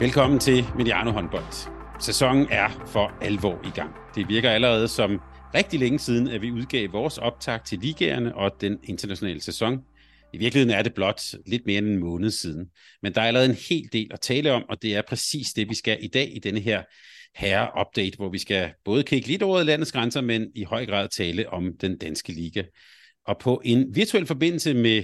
Velkommen til Mediano Håndbold. Sæsonen er for alvor i gang. Det virker allerede som rigtig længe siden, at vi udgav vores optakt til ligaerne og den internationale sæson. I virkeligheden er det blot lidt mere end en måned siden. Men der er allerede en hel del at tale om, og det er præcis det, vi skal i dag i denne her herre-update, hvor vi skal både kigge lidt over landets grænser, men i høj grad tale om den danske liga. Og på en virtuel forbindelse med,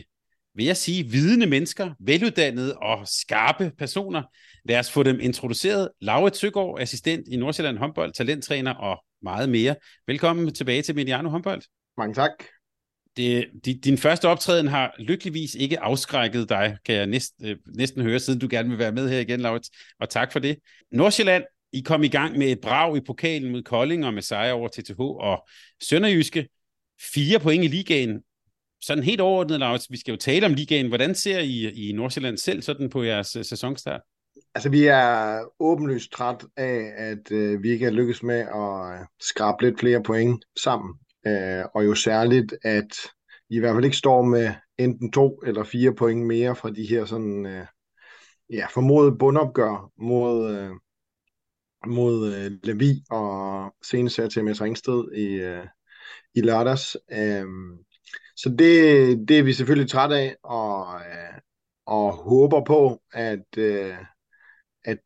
vil jeg sige, vidende mennesker, veluddannede og skarpe personer. Lad os få dem introduceret. Laurids Søgaard, assistent i Nordsjælland Håndbold, talenttræner og meget mere. Velkommen tilbage til Mediano Håndbold. Mange tak. Din første optræden har lykkeligvis ikke afskrækket dig, kan jeg næsten høre, siden du gerne vil være med her igen, Laurids. Og tak for det. Nordsjælland, I kom i gang med et brag i pokalen mod Kolding og med sejr over TTH og Sønderjyske. 4 point i ligaen. Sådan helt overordnet, Laurids, vi skal jo tale om ligaen. Hvordan ser I Nordsjælland selv sådan på jeres sæsonstart? Altså, vi er åbenlyst træt af, at vi ikke har lykkes med at skrabe lidt flere point sammen. Og jo særligt, at I hvert fald ikke står med enten 2 eller 4 point mere fra de her sådan, formodede bundopgør mod Levi og senest her til MS Ringsted i lørdags. Så det er vi selvfølgelig træt af, og håber på, at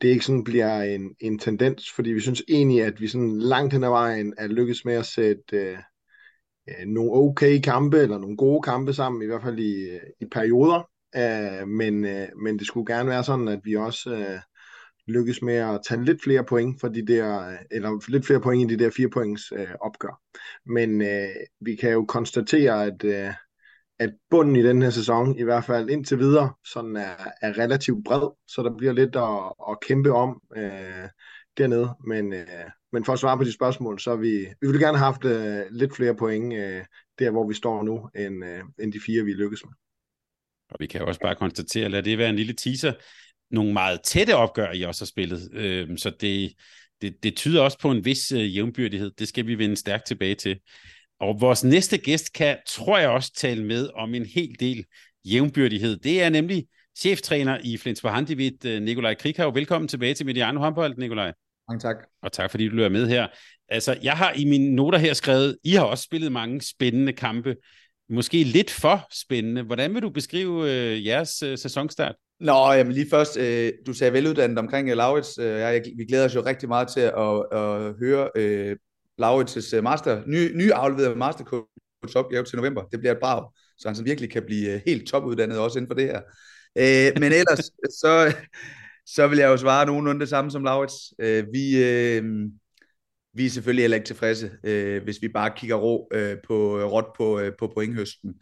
det ikke sådan bliver en tendens, fordi vi synes egentlig, at vi sådan langt hen ad vejen er lykkes med at sætte nogle okay kampe, eller nogle gode kampe sammen, i hvert fald i perioder. Men det skulle gerne være sådan, at vi også lykkes med at tage lidt flere point fra de der, eller lidt flere point i de der 4 points opgør. Men vi kan jo konstatere, at bunden i den her sæson, i hvert fald indtil videre, sådan er relativt bred, så der bliver lidt at kæmpe om dernede. Men for at svare på de spørgsmål, så vi vil gerne have haft lidt flere point der, hvor vi står nu, end de 4, vi lykkes med. Og vi kan også bare konstatere, lad det være en lille teaser, nogle meget tætte opgør, I også har spillet. Så det tyder også på en vis jævnbyrdighed. Det skal vi vende stærkt tilbage til. Og vores næste gæst kan, tror jeg også, tale med om en hel del jævnbyrdighed. Det er nemlig cheftræner i Flensborg Handewitt, Nicolej Krickau. Velkommen tilbage til Mediano Håndbold, Nicolej. Mange tak. Og tak, fordi du løber med her. Altså, jeg har i mine noter her skrevet, I har også spillet mange spændende kampe. Måske lidt for spændende. Hvordan vil du beskrive jeres sæsonstart? Nå, jamen lige først, du sagde veluddannet omkring Laurids. Vi glæder os jo rigtig meget til at høre Laurids' nye afleverede mastercoach-opgave til november. Det bliver et brag, så han virkelig kan blive helt topuddannet også inden for det her. Men ellers, så vil jeg jo svare nogenlunde det samme som Laurids. Vi er selvfølgelig heller ikke tilfredse, hvis vi bare kigger på pointhøsten.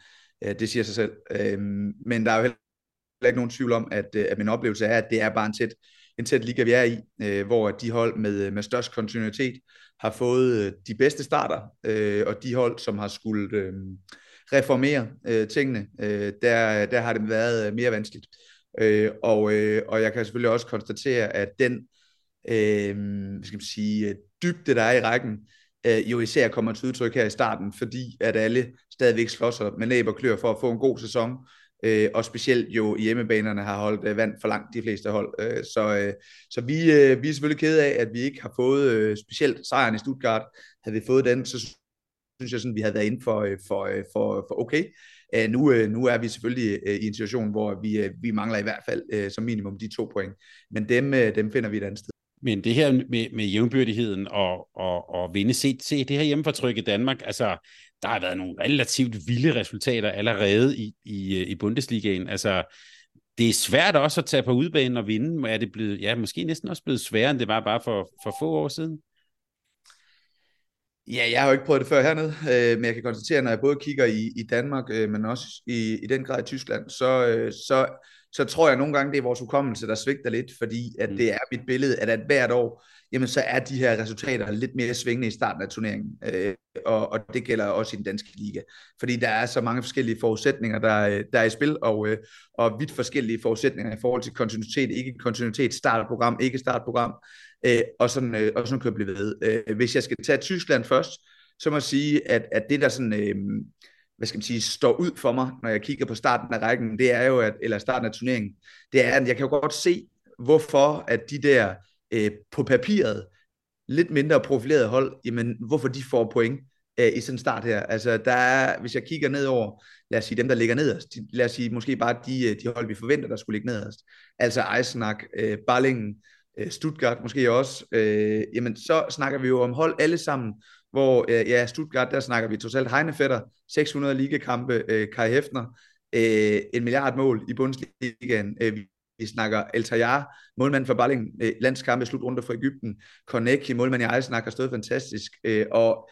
Det siger sig selv. Men der er jo ikke nogen tvivl om, at min oplevelse er, at det er bare en tæt liga, vi er i, hvor de hold med størst kontinuitet har fået de bedste starter, og de hold, som har skulle reformere tingene, der har det været mere vanskeligt. Og jeg kan selvfølgelig også konstatere, at den dybde, der er i rækken, jo især kommer til udtryk her i starten, fordi at alle stadigvæk slås med næb og klør for at få en god sæson, og specielt jo hjemmebanerne har holdt vand for langt de fleste hold. Så vi er selvfølgelig kede af, at vi ikke har fået specielt sejren i Stuttgart. Havde vi fået den, så synes jeg, sådan, vi havde været inde for okay. Nu er vi selvfølgelig i en situation, hvor vi mangler i hvert fald som minimum de 2 point. Men dem finder vi et andet sted. Men det her med jævnbyrdigheden og vinde, se det her hjemmefortryk i Danmark, altså der har været nogle relativt vilde resultater allerede i Bundesligaen. Altså det er svært også at tage på udbanen og vinde. Er det blevet, måske næsten også blevet sværere, end det var bare for få år siden? Ja, jeg har jo ikke prøvet det før hernede, men jeg kan konstatere, når jeg både kigger i Danmark, men også i den grad i Tyskland, så tror jeg nogle gange, det er vores hukommelse, der svigter lidt, fordi at det er mit billede, at hvert år, jamen så er de her resultater lidt mere svingende i starten af turneringen, og det gælder også i den danske liga, fordi der er så mange forskellige forudsætninger, der er i spil, og vidt forskellige forudsætninger i forhold til kontinuitet, ikke kontinuitet, startprogram, ikke startprogram, og sådan kan jeg blive ved. Hvis jeg skal tage Tyskland først, så må jeg sige, at det der sådan, står ud for mig, når jeg kigger på starten af rækken, det er jo, eller starten af turneringen, det er, at jeg kan jo godt se, hvorfor at de der på papiret lidt mindre profilerede hold, jamen hvorfor de får point i sådan en start her. Altså der er, hvis jeg kigger nedover, lad os sige dem, der ligger nederst, lad os sige måske bare de hold, vi forventer, der skulle ligge nederst, altså Eisenach, Ballingen, Stuttgart måske også, jamen så snakker vi jo om hold alle sammen, hvor Stuttgart, der snakker vi totalt Heinefetter, 600 ligekampe, Kai Hefner, 1 milliard mål i Bundesligaen, vi snakker Altair, målmand for Balling, landskampe, slutrunde for Egypten, Kornecki, målmand i Eisenach, har stået fantastisk, og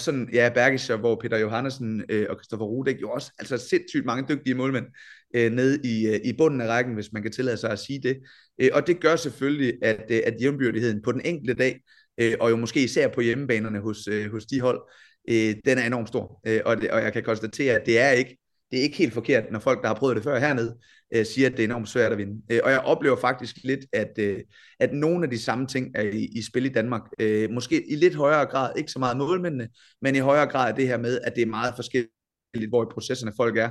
sådan, ja, Bergischer, hvor Peter Johannesen og Christoffer Rudek jo også, altså sindssygt mange dygtige målmænd nede i bunden af rækken, hvis man kan tillade sig at sige det. Og det gør selvfølgelig, at jævnbyrdigheden på den enkelte dag, og jo måske især på hjemmebanerne hos de hold, den er enormt stor. Og jeg kan konstatere, at det er ikke helt forkert, når folk, der har prøvet det før hernede, siger, at det er enormt svært at vinde. Og jeg oplever faktisk lidt, at nogle af de samme ting er i spil i Danmark. Måske i lidt højere grad, ikke så meget målmændene, men i højere grad det her med, at det er meget forskelligt, hvor i processerne folk er,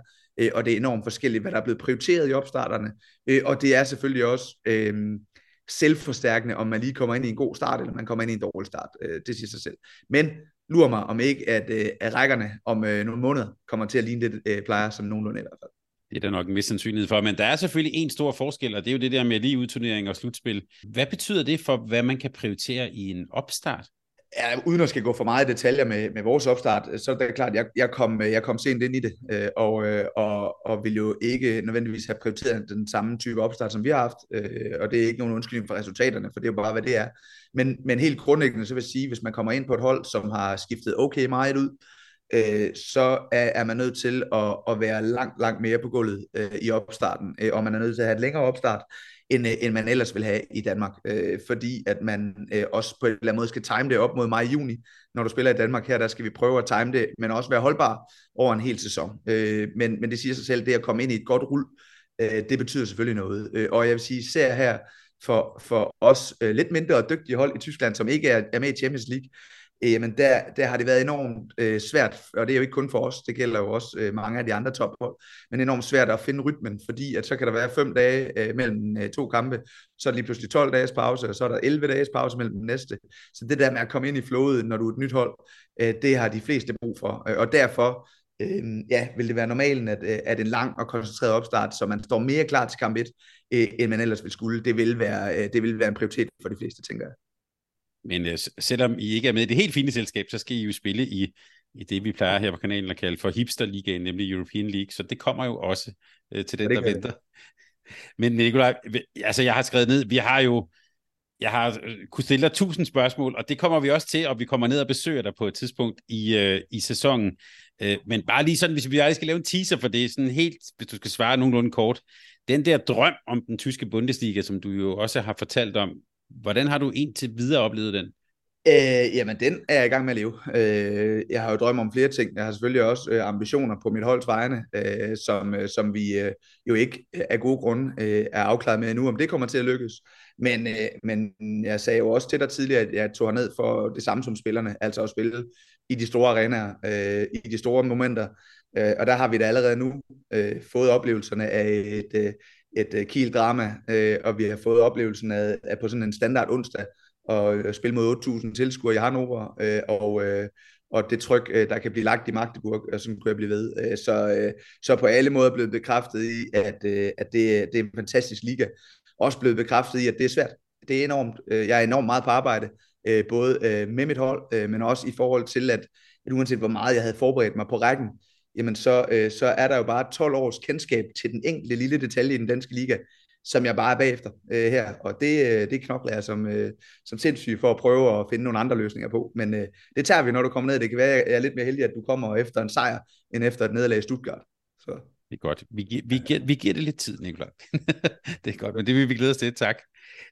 og det er enormt forskelligt, hvad der er blevet prioriteret i opstarterne. Og det er selvfølgelig også selvforstærkende, om man lige kommer ind i en god start, eller man kommer ind i en dårlig start. Det siger sig selv. Men lurer mig, om ikke, at rækkerne om nogle måneder kommer til at ligne det, plejer som nogenlunde i hvert fald. Det er der nok en vis sandsynlighed for, men der er selvfølgelig en stor forskel, og det er jo det der med lige udturnering og slutspil. Hvad betyder det for, hvad man kan prioritere i en opstart? Ja, uden at skal gå for meget i detaljer med vores opstart, så er det klart, at jeg kom sent ind i det, og vil jo ikke nødvendigvis have prioriteret den samme type opstart, som vi har haft, og det er ikke nogen undskyldning for resultaterne, for det er jo bare, hvad det er. Men helt grundlæggende, så vil jeg sige, hvis man kommer ind på et hold, som har skiftet okay meget ud, så er man nødt til at være langt, langt mere på gulvet i opstarten, og man er nødt til at have et længere opstart, end man ellers vil have i Danmark, fordi at man også på en eller anden måde skal time det op mod maj og juni. Når du spiller i Danmark her, der skal vi prøve at time det, men også være holdbar over en hel sæson. Men det siger sig selv, det at komme ind i et godt rul, det betyder selvfølgelig noget. Og jeg vil sige, især her for os lidt mindre og dygtige hold i Tyskland, som ikke er med i Champions League, jamen der har det været enormt svært, og det er jo ikke kun for os, det gælder jo også mange af de andre tophold, men enormt svært at finde rytmen, fordi at så kan der være 5 dage mellem 2 kampe, så er det lige pludselig 12 dages pause, og så er der 11 dages pause mellem den næste. Så det der med at komme ind i flowet, når du er et nyt hold, det har de fleste brug for, og derfor vil det være normalen, at en lang og koncentreret opstart, så man står mere klar til kamp 1, end man ellers ville skulle, det vil være en prioritet for de fleste, tænker jeg. Men selvom I ikke er med i det helt fine selskab, så skal I jo spille i det, vi plejer her på kanalen at kalde for hipsterligaen, nemlig European League, så det kommer jo også til den, der venter. Men Nicolaj, altså jeg har skrevet ned, jeg har kunnet stille dig 1000 spørgsmål, og det kommer vi også til, og vi kommer ned og besøger dig på et tidspunkt i sæsonen. Men bare lige sådan, hvis vi skal lave en teaser for det, sådan helt, hvis du skal svare nogenlunde kort, den der drøm om den tyske Bundesliga, som du jo også har fortalt om, hvordan har du indtil videre oplevet den? Jamen, den er jeg i gang med at leve. Jeg har jo drømme om flere ting. Jeg har selvfølgelig også ambitioner på mit holds vegne, som vi jo ikke af gode grunde er afklaret med endnu, om det kommer til at lykkes. Men jeg sagde jo også til dig tidligere, at jeg tog herned for det samme som spillerne, altså at spille i de store arenaer, i de store momenter. Og der har vi da allerede nu fået oplevelserne af et Kiel-drama, og vi har fået oplevelsen af på sådan en standard onsdag at spille mod 8.000 tilskuere i Hannover, og det tryk, der kan blive lagt i Magdeburg, og sådan kunne jeg blive ved. Så på alle måder blevet bekræftet i, at det er en fantastisk liga. Også blevet bekræftet i, at det er svært. Det er enormt. Jeg er enormt meget på arbejde, både med mit hold, men også i forhold til, at uanset hvor meget jeg havde forberedt mig på rækken, jamen så er der jo bare 12 års kendskab til den enkelte lille detalje i den danske liga, som jeg bare er bagefter her. Og det knokler jeg som sindssyg for at prøve at finde nogle andre løsninger på. Men det tager vi, når du kommer ned. Det kan være, at jeg er lidt mere heldig, at du kommer efter en sejr, end efter et nederlag i Stuttgart. Så. Det er godt. Vi giver det lidt tid, Nicolaj. Det er godt, men det vil vi glæde os til. Tak.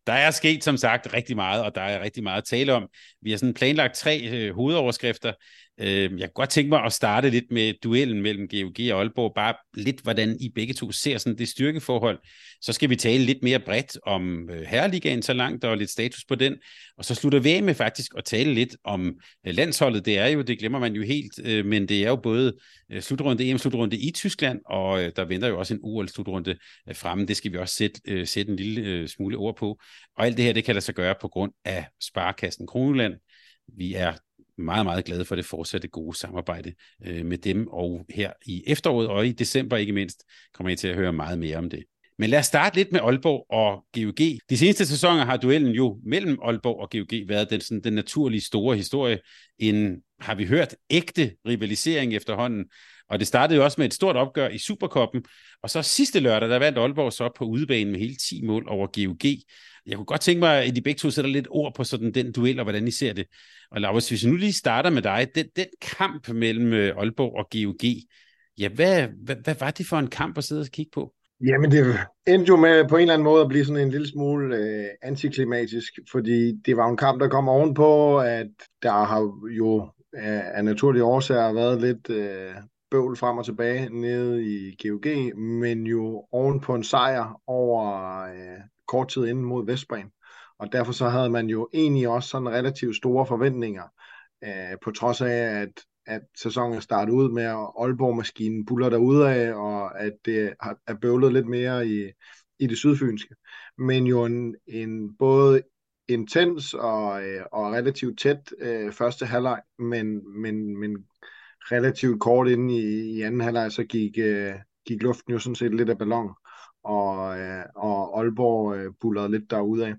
Der er sket, som sagt, rigtig meget, og der er rigtig meget at tale om. Vi har sådan planlagt 3 hovedoverskrifter. Jeg kunne godt tænke mig at starte lidt med duellen mellem GOG og Aalborg, bare lidt, hvordan I begge to ser sådan det styrkeforhold. Så skal vi tale lidt mere bredt om herreligaen så langt, der er lidt status på den, og så slutter vi af med faktisk at tale lidt om landsholdet. Det er jo, det glemmer man jo helt, men det er jo både slutrunde, EM-slutrunde i Tyskland, og der venter jo også en OL-slutrunde fremme. Det skal vi også sætte en lille smule ord på. Og alt det her, det kan lade sig gøre på grund af Sparkassen Kronjylland. Vi er meget, meget glade for det fortsatte gode samarbejde med dem, og her i efteråret og i december ikke mindst, kommer I til at høre meget mere om det. Men lad os starte lidt med Aalborg og GOG. De seneste sæsoner har duellen jo mellem Aalborg og GOG været den naturlige store historie. En, har vi hørt, ægte rivalisering efterhånden. Og det startede jo også med et stort opgør i Supercuppen. Og så sidste lørdag, der vandt Aalborg så på udebanen med hele 10 mål over GOG. Jeg kunne godt tænke mig, at I begge to sætter lidt ord på sådan den duel, og hvordan I ser det. Og Laurids, hvis vi nu lige starter med dig, den kamp mellem Aalborg og GOG, ja, hvad var det for en kamp at sidde og kigge på? Jamen, det endte jo med på en eller anden måde at blive sådan en lille smule antiklimatisk, fordi det var en kamp, der kom ovenpå, at der har jo af naturlige årsager været lidt bøvl frem og tilbage nede i GOG, men jo ovenpå en sejr over kort tid inden mod Vestbæk. Og derfor så havde man jo egentlig også sådan relativt store forventninger, på trods af, at sæsonen starter ud med, at Aalborg-maskinen buller derudad, og at det er bøvlet lidt mere i det sydfynske. Men jo en både intens og relativt tæt første halvleg, men relativt kort inden i anden halvleg, så gik luften jo sådan set lidt af ballon, og Aalborg bullerede lidt derudad.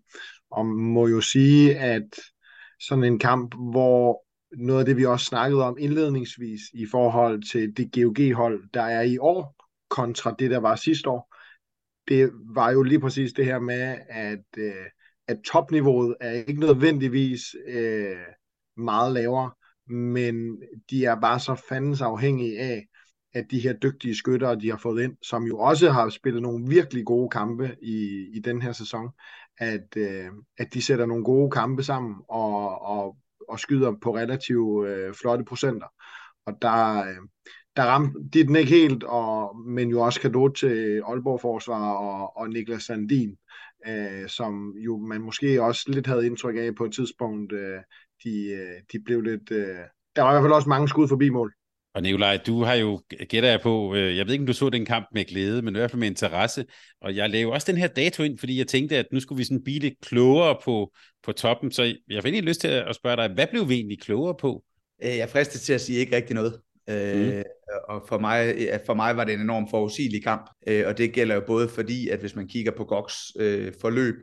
Og må jo sige, at sådan en kamp, hvor noget af det, vi også snakkede om indledningsvis i forhold til det GOG-hold, der er i år, kontra det, der var sidste år, det var jo lige præcis det her med, at topniveauet er ikke nødvendigvis meget lavere, men de er bare så fandens afhængige af, at de her dygtige skytter, de har fået ind, som jo også har spillet nogle virkelig gode kampe i den her sæson, at de sætter nogle gode kampe sammen, og skyder på relativt flotte procenter. Og der ramte de den ikke helt, men jo også cadeau til Aalborg-forsvarer og Niklas Landin, som jo man måske også lidt havde indtryk af på et tidspunkt. De blev lidt... Der var i hvert fald også mange skud forbi mål. Og Nicolaj, du har jo, gætter jeg på, jeg ved ikke, om du så den kamp med glæde, men i hvert fald med interesse, og jeg lavede også den her dato ind, fordi jeg tænkte, at nu skulle vi sådan blive lidt klogere på toppen, så jeg fik egentlig lyst til at spørge dig, hvad blev vi egentlig klogere på? Jeg fristes til at sige ikke rigtig noget, og for mig var det en enormt forudsigelig kamp, og det gælder jo både fordi, at hvis man kigger på GOG's forløb,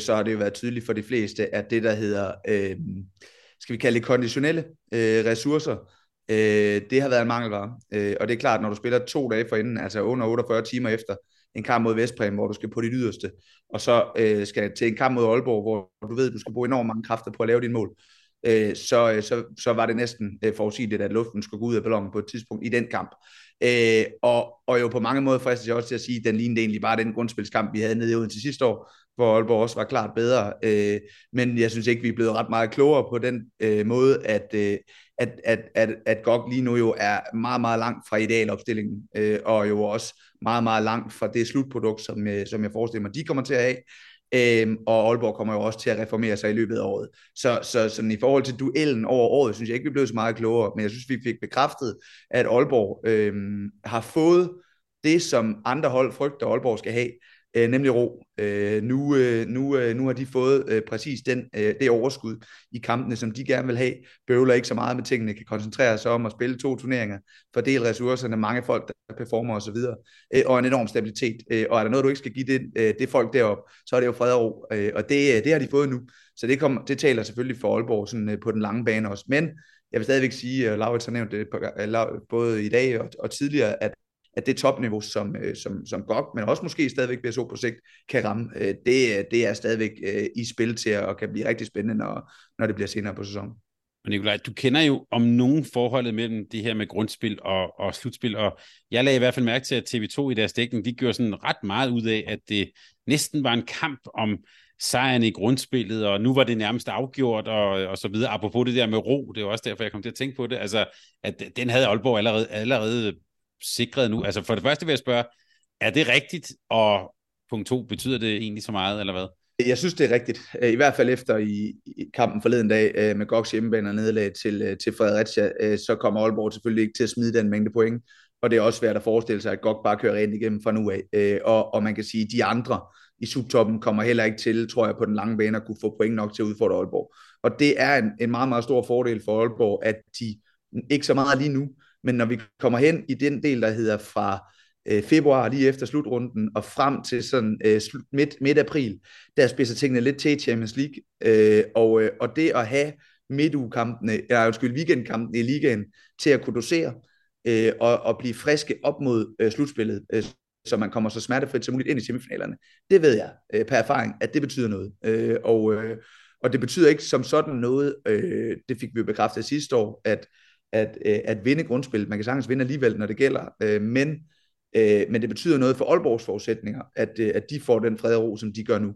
så har det jo været tydeligt for de fleste, at det der hedder, skal vi kalde det konditionelle ressourcer, det har været en mangelvare, og det er klart, når du spiller 2 dage forinden, altså under 48 timer efter en kamp mod Vestpræm, hvor du skal på dit yderste, og så skal til en kamp mod Aalborg, hvor du ved, at du skal bruge enormt mange kræfter på at lave dine mål, så var det næsten forudsigeligt, at luften skulle gå ud af ballonen på et tidspunkt i den kamp. Og jo på mange måder fristes jeg også til at sige, at den lignede egentlig bare den grundspilskamp, vi havde nede i Odense til sidste år, hvor Aalborg også var klart bedre, men jeg synes ikke, vi er blevet ret meget klogere på den måde, at GOG lige nu jo er meget, meget langt fra idealopstillingen, og jo også meget, meget langt fra det slutprodukt, som jeg forestiller mig, de kommer til at have, og Aalborg kommer jo også til at reformere sig i løbet af året. Så sådan i forhold til duellen over året, synes jeg ikke, vi blev så meget klogere, men jeg synes, vi fik bekræftet, at Aalborg har fået det, som andre hold frygter, Aalborg skal have, nemlig ro. Nu har de fået præcis det overskud i kampene, som de gerne vil have. Bøvler ikke så meget med tingene, kan koncentrere sig om at spille 2 turneringer, fordele ressourcerne, mange folk, der performer osv., og en enorm stabilitet. Og er der noget, du ikke skal give det folk deroppe, så er det jo fred og ro. Og det har de fået nu. Så det taler selvfølgelig for Aalborg sådan, på den lange bane også. Men jeg vil stadigvæk sige, og Laurids har nævnt det både i dag og tidligere, at at det topniveau, som GOG, men også måske stadigvæk BSO på sigt, kan ramme, det er stadigvæk i spil til at, og kan blive rigtig spændende, når det bliver senere på sæsonen. Og Nikolaj, du kender jo om nogen forholdet mellem det her med grundspil og slutspil, og jeg lagde i hvert fald mærke til, at TV2 i deres dækning, de gjorde sådan ret meget ud af, at det næsten var en kamp om sejren i grundspillet, og nu var det nærmest afgjort, og så videre. Apropos det der med ro, det er også derfor, jeg kom til at tænke på det, altså, at den havde Aalborg allerede sikret nu. Altså, for det første vil jeg spørge, er det rigtigt, og punkt 2, betyder det egentlig så meget, eller hvad? Jeg synes, det er rigtigt. I hvert fald efter i kampen forleden dag med GOGs hjemmebane og nederlag til Fredericia, så kommer Aalborg selvfølgelig ikke til at smide den mængde point, og det er også svært at forestille sig, at GOG bare kører rent igennem fra nu af. Og man kan sige, at de andre i subtoppen kommer heller ikke til, tror jeg, på den lange bane at kunne få point nok til at udfordre Aalborg. Og det er en meget, meget stor fordel for Aalborg, at de ikke så meget lige nu, men når vi kommer hen i den del, der hedder fra februar lige efter slutrunden og frem til sådan midt april, der spidser tingene lidt til Champions League, og det at have weekendkampene i ligaen til at kunne dosere og blive friske op mod slutspillet, så man kommer så smertefrit som muligt ind i semifinalerne. Det ved jeg per erfaring, at det betyder noget. Og det betyder ikke som sådan noget, det fik vi jo bekræftet sidste år, at vinde grundspillet. Man kan sagtens vinde alligevel, når det gælder, men det betyder noget for Aalborgs forudsætninger, at de får den fred og ro, som de gør nu.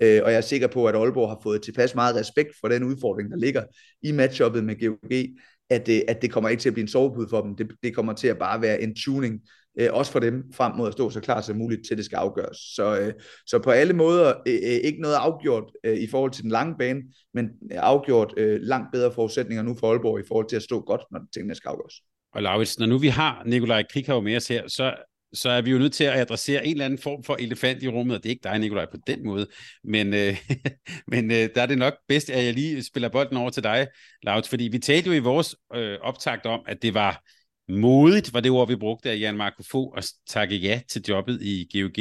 Og jeg er sikker på, at Aalborg har fået tilpas meget respekt for den udfordring, der ligger i matchuppet med GOG, at det kommer ikke til at blive en sovepude for dem. Det kommer til at bare være en tuning, også for dem, frem mod at stå så klar som muligt, til det skal afgøres. Så på alle måder ikke noget afgjort i forhold til den lange bane, men afgjort langt bedre forudsætninger nu for Aalborg i forhold til at stå godt, når tingene skal afgøres. Og Laurids, når nu vi har Nicolej Krickau med os her, så er vi jo nødt til at adressere en eller anden form for elefant i rummet, og det er ikke dig, Nikolaj, på den måde, men der er det nok bedst, at jeg lige spiller bolden over til dig, Laurids, fordi vi talte jo i vores optakt om, at det var modigt, var det ord, vi brugte af Jan Marco Fogh, at takke ja til jobbet i GOG.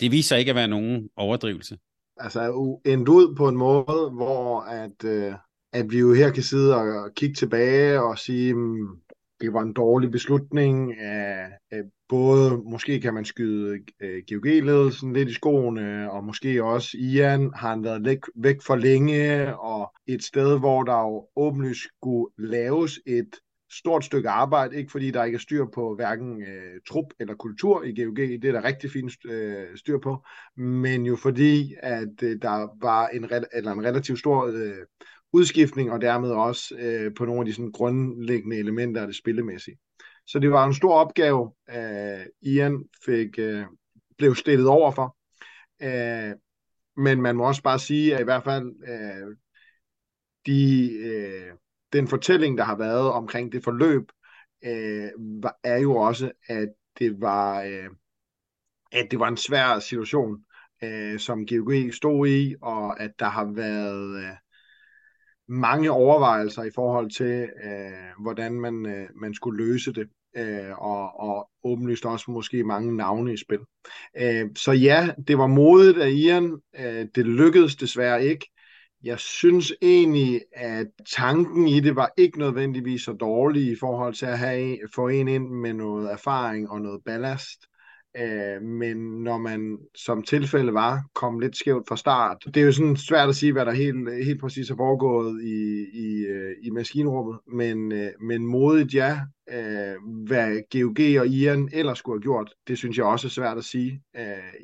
Det viser ikke at være nogen overdrivelse. Altså endt ud på en måde, hvor at vi jo her kan sidde og kigge tilbage og sige, det var en dårlig beslutning af både, måske kan man skyde GOG-ledelsen lidt i skoene, og måske også Ian har han været væk for længe, og et sted, hvor der jo åbenlyst skulle laves et stort stykke arbejde, ikke fordi der ikke er styr på hverken trup eller kultur i GOG, det er der rigtig fint styr på, men jo fordi, at der var en relativt stor udskiftning, og dermed også på nogle af de sådan, grundlæggende elementer af det spillemæssige. Så det var en stor opgave, Ian blev stillet over for. Men man må også bare sige, at i hvert fald den fortælling, der har været omkring det forløb, er jo også, at det var en svær situation, som GOG stod i, og at der har været mange overvejelser i forhold til, hvordan man skulle løse det, og åbenlyst også måske mange navne i spil. Så ja, det var modigt af Ian. Det lykkedes desværre ikke. Jeg synes egentlig, at tanken i det var ikke nødvendigvis så dårlig i forhold til at få en ind med noget erfaring og noget ballast. Men når man, som tilfælde var, kom lidt skævt fra start. Det er jo sådan svært at sige, hvad der helt præcis er foregået i maskinrummet, men modigt ja, hvad GOG og Ian ellers skulle have gjort, det synes jeg også er svært at sige.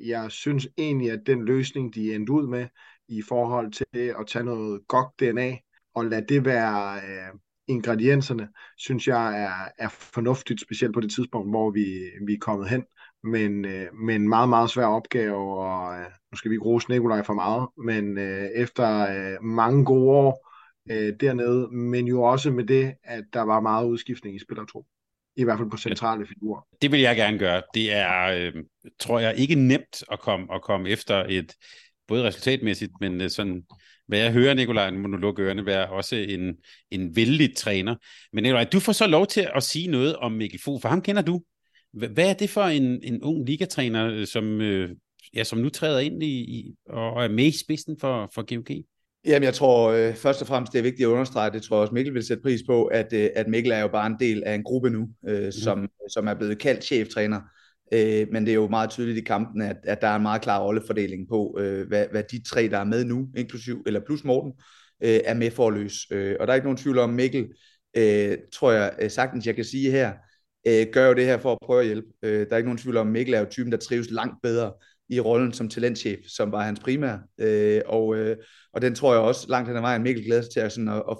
Jeg synes egentlig, at den løsning, de endte ud med i forhold til at tage noget GOG-DNA og lade det være ingredienserne, synes jeg er fornuftigt, specielt på det tidspunkt, hvor vi er kommet hen. Men meget, meget svær opgave, og nu skal vi ikke rose Nikolaj for meget, men efter mange gode år dernede, men jo også med det, at der var meget udskiftning i spillertruppen, i hvert fald på centrale figurer. Det vil jeg gerne gøre. Det er, tror jeg, ikke nemt at komme efter et, både resultatmæssigt, men sådan, hvad jeg hører, Nikolaj, nu må du lukke ørerne, være også en vældig træner. Men Nikolaj, du får så lov til at sige noget om Mikkel Fogh, for ham kender du. Hvad er det for en ung ligatræner, som nu træder ind og er med i spidsen for GOG? Jamen, jeg tror først og fremmest, det er vigtigt at understrege, det tror jeg også Mikkel vil sætte pris på, at Mikkel er jo bare en del af en gruppe nu, som er blevet kaldt cheftræner. Men det er jo meget tydeligt i kampen, at der er en meget klar rollefordeling på, hvad de tre, der er med nu, inklusiv eller plus Morten, er med for at løse. Og der er ikke nogen tvivl om, Mikkel, tror jeg sagtens, jeg kan sige her, gør jo det her for at prøve at hjælpe. Der er ikke nogen tvivl om, Mikkel er jo typen, der trives langt bedre i rollen som talentchef, som var hans primære. Og den tror jeg også langt hen ad vejen, Mikkel glæder sig til at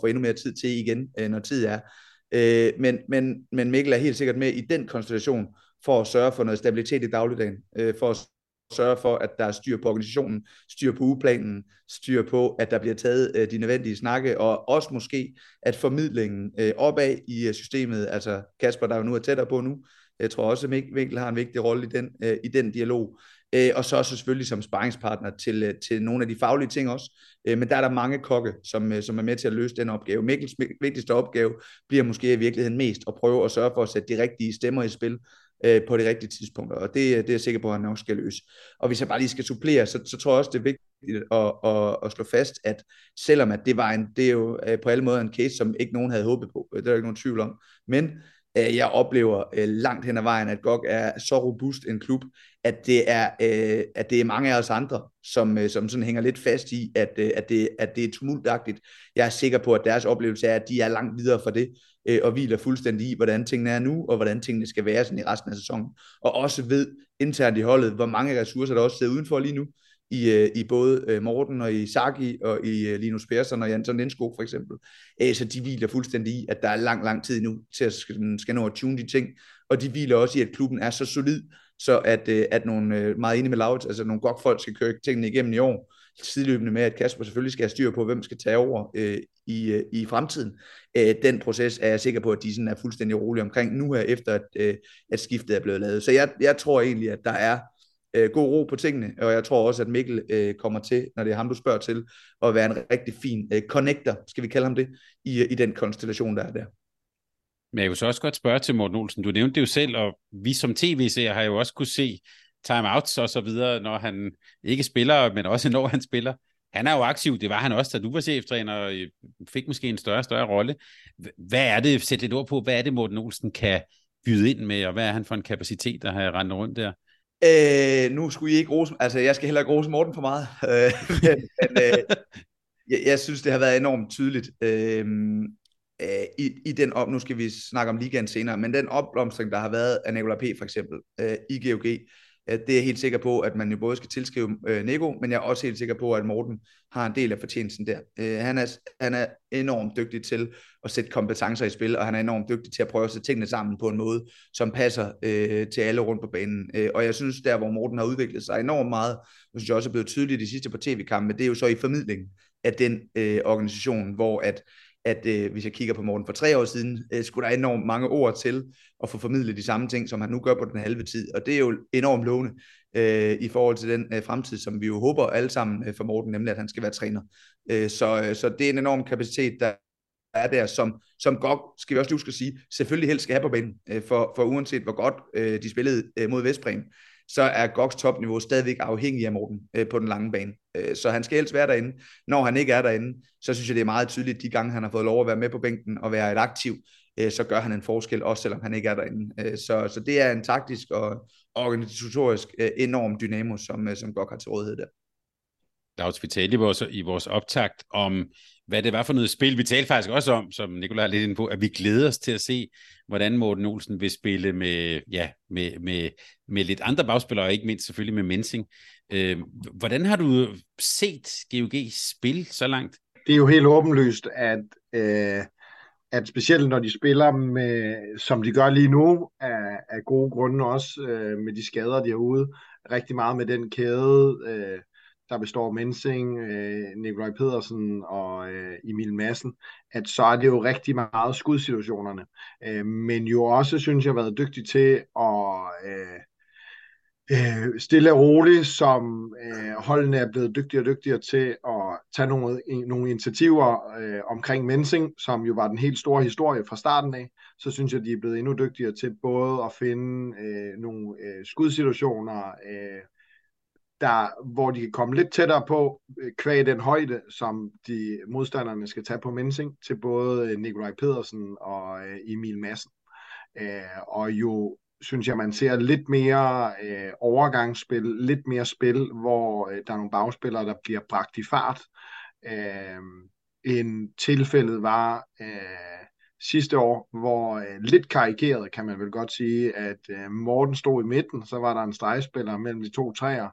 få endnu mere tid til igen, når tid er. Men Mikkel er helt sikkert med i den konstellation, for at sørge for noget stabilitet i dagligdagen, for at sørge for, at der er styr på organisationen, styr på ugeplanen, styr på, at der bliver taget de nødvendige snakke, og også måske, at formidlingen opad i systemet, altså Kasper, der jo nu er tættere på nu, jeg tror også, at Mikkel har en vigtig rolle i den dialog, og så selvfølgelig som sparringspartner til nogle af de faglige ting også, men der er der mange kokke, som er med til at løse den opgave. Mikkels vigtigste opgave bliver måske i virkeligheden mest at prøve at sørge for at sætte de rigtige stemmer i spil, på de rigtige tidspunkter, og det er jeg sikker på, at han nok skal løse. Og hvis jeg bare lige skal supplere, så tror jeg også, det er vigtigt at slå fast, at selvom at det er jo på alle måder en case, som ikke nogen havde håbet på, det er der ikke nogen tvivl om, men jeg oplever langt hen ad vejen, at GOG er så robust en klub, at det er mange af os andre, som sådan hænger lidt fast i, at det er tumultagtigt. Jeg er sikker på, at deres oplevelse er, at de er langt videre fra det, og hviler fuldstændig i, hvordan tingene er nu, og hvordan tingene skal være sådan i resten af sæsonen. Og også ved internt i holdet, hvor mange ressourcer, der også sidder udenfor lige nu, i både Morten og i Saki og i Linus Persson og Jansson Lindskog for eksempel. Så de hviler fuldstændig i, at der er lang, lang tid nu til at skal nå at tune de ting. Og de hviler også i, at klubben er så solid, så at nogle, meget enige med Laurids, altså nogle godt folk skal køre tingene igennem i år, sideløbende med, at Kasper selvfølgelig skal have styr på, hvem skal tage over i fremtiden. Den proces er jeg sikker på, at de sådan er fuldstændig rolig omkring nu her, efter at skiftet er blevet lavet. Så jeg tror egentlig, at der er god ro på tingene, og jeg tror også, at Mikkel kommer til, når det er ham, du spørger til, at være en rigtig fin connector, skal vi kalde ham det, i den konstellation, der er der. Men jeg vil så også godt spørge til Morten Olsen. Du nævnte det jo selv, og vi som tv-seer har jo også kunne se timeouts og så videre, når han ikke spiller, men også når han spiller. Han er jo aktiv, det var han også, da du var cheftræner, og fik måske en større rolle. Hvad er det, sæt et ord på, hvad er det, Morten Olsen kan byde ind med, og hvad er han for en kapacitet, der har rendt rundt der? Nu skulle I ikke rose, altså jeg skal heller ikke rose Morten for meget, men jeg synes, det har været enormt tydeligt i den op, nu skal vi snakke om ligaen senere, men den opblomstring, der har været af Nicolaj P. for eksempel i GOG, det er jeg helt sikker på, at man jo både skal tilskrive Nico, men jeg er også helt sikker på, at Morten har en del af fortjenesten der. Han er enormt dygtig til at sætte kompetencer i spil, og han er enormt dygtig til at prøve at sætte tingene sammen på en måde, som passer til alle rundt på banen. Og jeg synes, der hvor Morten har udviklet sig enormt meget, og synes jeg også er blevet tydeligt de sidste par tv-kampe, det er jo så i formidlingen af den organisation, hvor at hvis jeg kigger på Morten for 3 år siden, skulle der enormt mange ord til at få formidlet de samme ting, som han nu gør på den halve tid. Og det er jo enormt lovende i forhold til den fremtid, som vi jo håber alle sammen for Morten, nemlig at han skal være træner. Så det er en enorm kapacitet, der er der, som godt, skal vi også huske at sige, selvfølgelig helst skal have på banen. For uanset hvor godt de spillede mod Vestbredden, så er GOGs topniveau stadigvæk afhængig af Morten på den lange bane. Så han skal helst være derinde. Når han ikke er derinde, så synes jeg, det er meget tydeligt, de gange han har fået lov at være med på bænken og være et aktiv, så gør han en forskel, også selvom han ikke er derinde. Så det er en taktisk og organisatorisk enorm dynamo, som GOG har til rådighed der. Laurids, vi talte i vores optakt om, hvad det var for noget spil. Vi talte faktisk også om, som Nicolaj er lidt inde på, at vi glæder os til at se, hvordan Morten Olsen vil spille med lidt andre bagspillere, og ikke mindst selvfølgelig med Mensing. Hvordan har du set GOG spille så langt? Det er jo helt åbenlyst, at specielt når de spiller, med, som de gør lige nu, af gode grunde også, med de skader derude, rigtig meget med den kæde, der består af Mensing, Nikolaj Pedersen og Emil Madsen, at så er det jo rigtig meget skudsituationerne. Men jo også, synes jeg, har været dygtig til at stille og roligt, som holdene er blevet dygtigere og dygtigere til at tage nogle initiativer omkring Mensing, som jo var den helt store historie fra starten af. Så synes jeg, de er blevet endnu dygtigere til både at finde nogle skudsituationer, hvor de kan komme lidt tættere på kvæg den højde, som de modstanderne skal tage på Mensing, til både Nikolaj Pedersen og Emil Madsen. Og jo, synes jeg, man ser lidt mere overgangsspil, lidt mere spil, hvor der er nogle bagspillere, der bliver bragt i fart, end tilfældet var sidste år, hvor lidt karikeret, kan man vel godt sige, at Morten stod i midten, så var der en stregspiller mellem de to træer,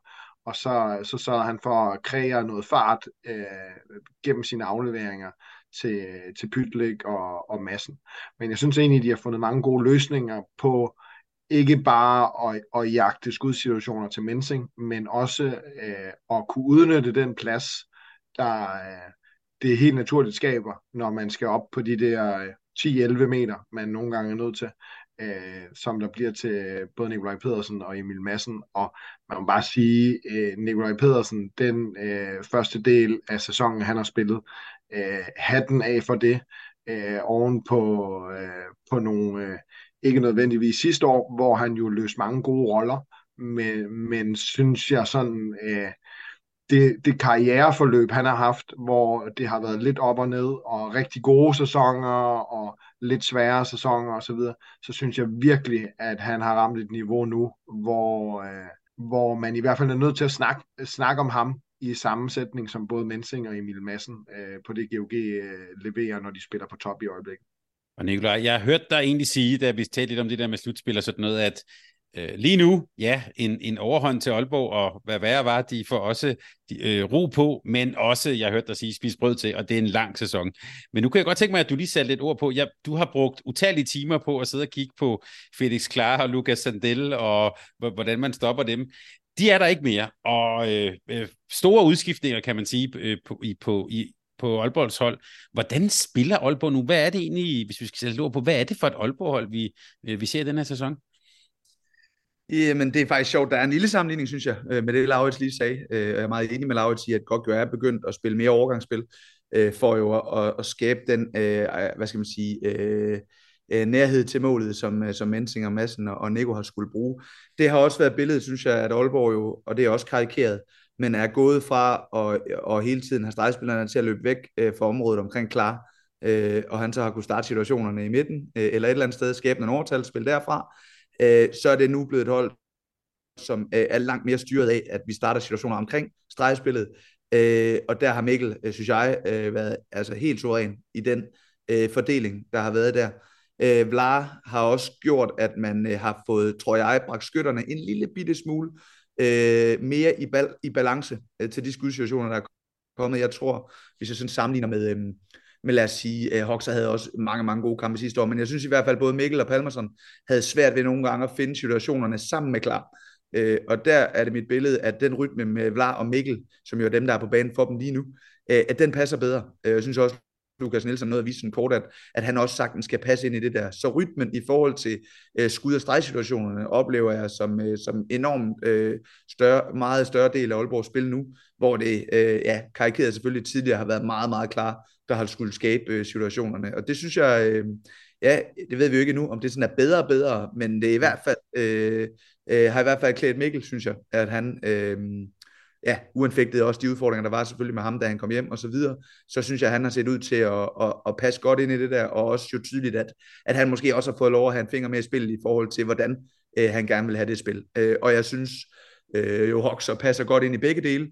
og så sørgede han for at kreere noget fart gennem sine afleveringer til Pytlik og Madsen. Men jeg synes egentlig, de har fundet mange gode løsninger på ikke bare at jagte skudsituationer til Mensing, men også at kunne udnytte den plads, der det helt naturligt skaber, når man skal op på de der 10-11 meter, man nogle gange er nødt til, som der bliver til både Nikolaj Pedersen og Emil Madsen. Og man må bare sige, Nikolaj Pedersen, den første del af sæsonen, han har spillet, hatten af for det, oven på nogle... Ikke nødvendigvis sidste år, hvor han jo løste mange gode roller, men synes jeg sådan, det karriereforløb, han har haft, hvor det har været lidt op og ned, og rigtig gode sæsoner, og lidt svære sæsoner osv., så synes jeg virkelig, at han har ramt et niveau nu, hvor man i hvert fald er nødt til at snakke om ham i sammensætning, som både Mensing og Emil Madsen på det GOG leverer, når de spiller på top i øjeblikket. Og Nicolaj, jeg har hørt dig egentlig sige, da vi talte lidt om det der med slutspil og sådan noget, at lige nu, ja, en overhånd til Aalborg, og hvad værre var, de får også ro på, men også, jeg hørte dig sige, spis brød til, og det er en lang sæson. Men nu kan jeg godt tænke mig, at du lige satte lidt ord på, du har brugt utallige timer på at sidde og kigge på Felix Klar og Lucas Sandell, og hvordan man stopper dem. De er der ikke mere, og store udskiftninger, kan man sige, på Aalborgs hold. Hvordan spiller Aalborg nu? Hvad er det egentlig, hvis vi skal sætte ord på, hvad er det for et Aalborg-hold, vi ser i den her sæson? Jamen, det er faktisk sjovt. Der er en lille sammenligning, synes jeg, med det, Laurids lige sagde. Og jeg er meget enig med Laurids i, at GOG jo er begyndt at spille mere overgangsspil, for jo at skabe den, hvad skal man sige, nærhed til målet, som Mensing og Madsen og Nico har skulle bruge. Det har også været billedet, synes jeg, at Aalborg jo, og det er også karikeret, men er gået fra og hele tiden har stregspillerne til at løbe væk fra området omkring Klar, og han så har kunnet starte situationerne i midten, eller et eller andet sted skabe en overtalsspil derfra, så er det nu blevet et hold, som er langt mere styret af, at vi starter situationer omkring stregspillet, og der har Mikkel, synes jeg, været altså helt suveræn i den fordeling, der har været der. Vlaar har også gjort, at man har fået, tror jeg, bragt skytterne en lille bitte smule mere i balance til de skudsituationer, der er kommet. Jeg tror, hvis jeg sådan sammenligner med lad os sige, Hoxa havde også mange, mange gode kampe sidste år, men jeg synes i hvert fald, både Mikkel og Palmerson havde svært ved nogle gange at finde situationerne sammen med Klar. Og der er det mit billede, at den rytme med Vlaar og Mikkel, som jo er dem, der er på banen for dem lige nu, at den passer bedre. Jeg synes også, Lukas Nielsen noget at vise sådan kort, at han også sagtens skal passe ind i det der. Så rytmen i forhold til skud- og stregsituationerne oplever jeg som enormt meget større del af Aalborgs spil nu, hvor det, karikeret selvfølgelig tidligere, har været meget, meget Klar, der har skulle skabe situationerne. Og det synes jeg, det ved vi jo ikke nu, om det sådan er bedre og bedre, men det er i hvert fald, har i hvert fald klædt Mikkel, synes jeg, at han... uanfægtet også de udfordringer, der var selvfølgelig med ham, da han kom hjem og så videre, så synes jeg, at han har set ud til at passe godt ind i det der, og også jo tydeligt, at han måske også har fået lov at have en finger med i spillet i forhold til, hvordan han gerne vil have det spil. Og jeg synes jo, Hoxer passer godt ind i begge dele,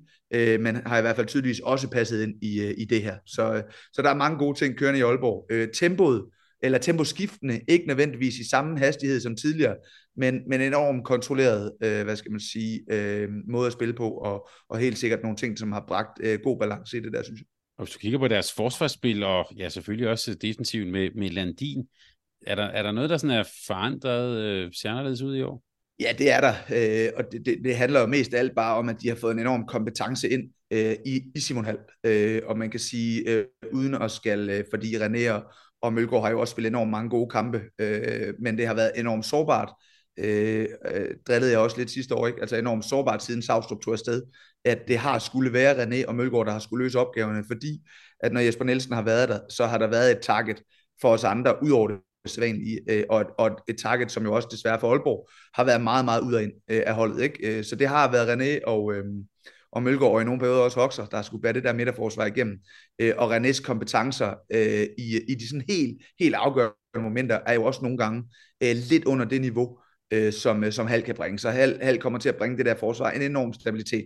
men har i hvert fald tydeligvis også passet ind i det her. Så der er mange gode ting kørende i Aalborg. Tempoet, eller temposkiftene, ikke nødvendigvis i samme hastighed som tidligere, men enormt kontrolleret, måde at spille på, og helt sikkert nogle ting, som har bragt god balance i det der, synes jeg. Og hvis du kigger på deres forsvarsspil, og ja, selvfølgelig også defensiven med Landin, er der noget, der sådan er forandret, ser anderledes ud i år? Ja, det er der, og det handler jo mest alt bare om, at de har fået en enorm kompetence ind i Simon Halp, og man kan sige, uden at skal, fordi René og Mølgaard har jo også spillet enormt mange gode kampe, men det har været enormt sårbart. Drillede jeg også lidt sidste år, ikke? Altså enormt sårbart siden Savstrup tog afsted, at det har skulle være René og Mølgaard, der har skulle løse opgaverne, fordi at når Jesper Nielsen har været der, så har der været et target for os andre, ud over det sædvanligt i, og et target, som jo også desværre for Aalborg, har været meget, meget ud af, af holdet, ikke? Så det har været René og Mølgaard, og i nogle perioder også Hoxa, der har skulle bære det der midterforsvar igennem. Og Renés kompetencer i de sådan helt afgørende momenter, er jo også nogle gange lidt under det niveau, som Halp kan bringe. Så Halp kommer til at bringe det der forsvar en enorm stabilitet.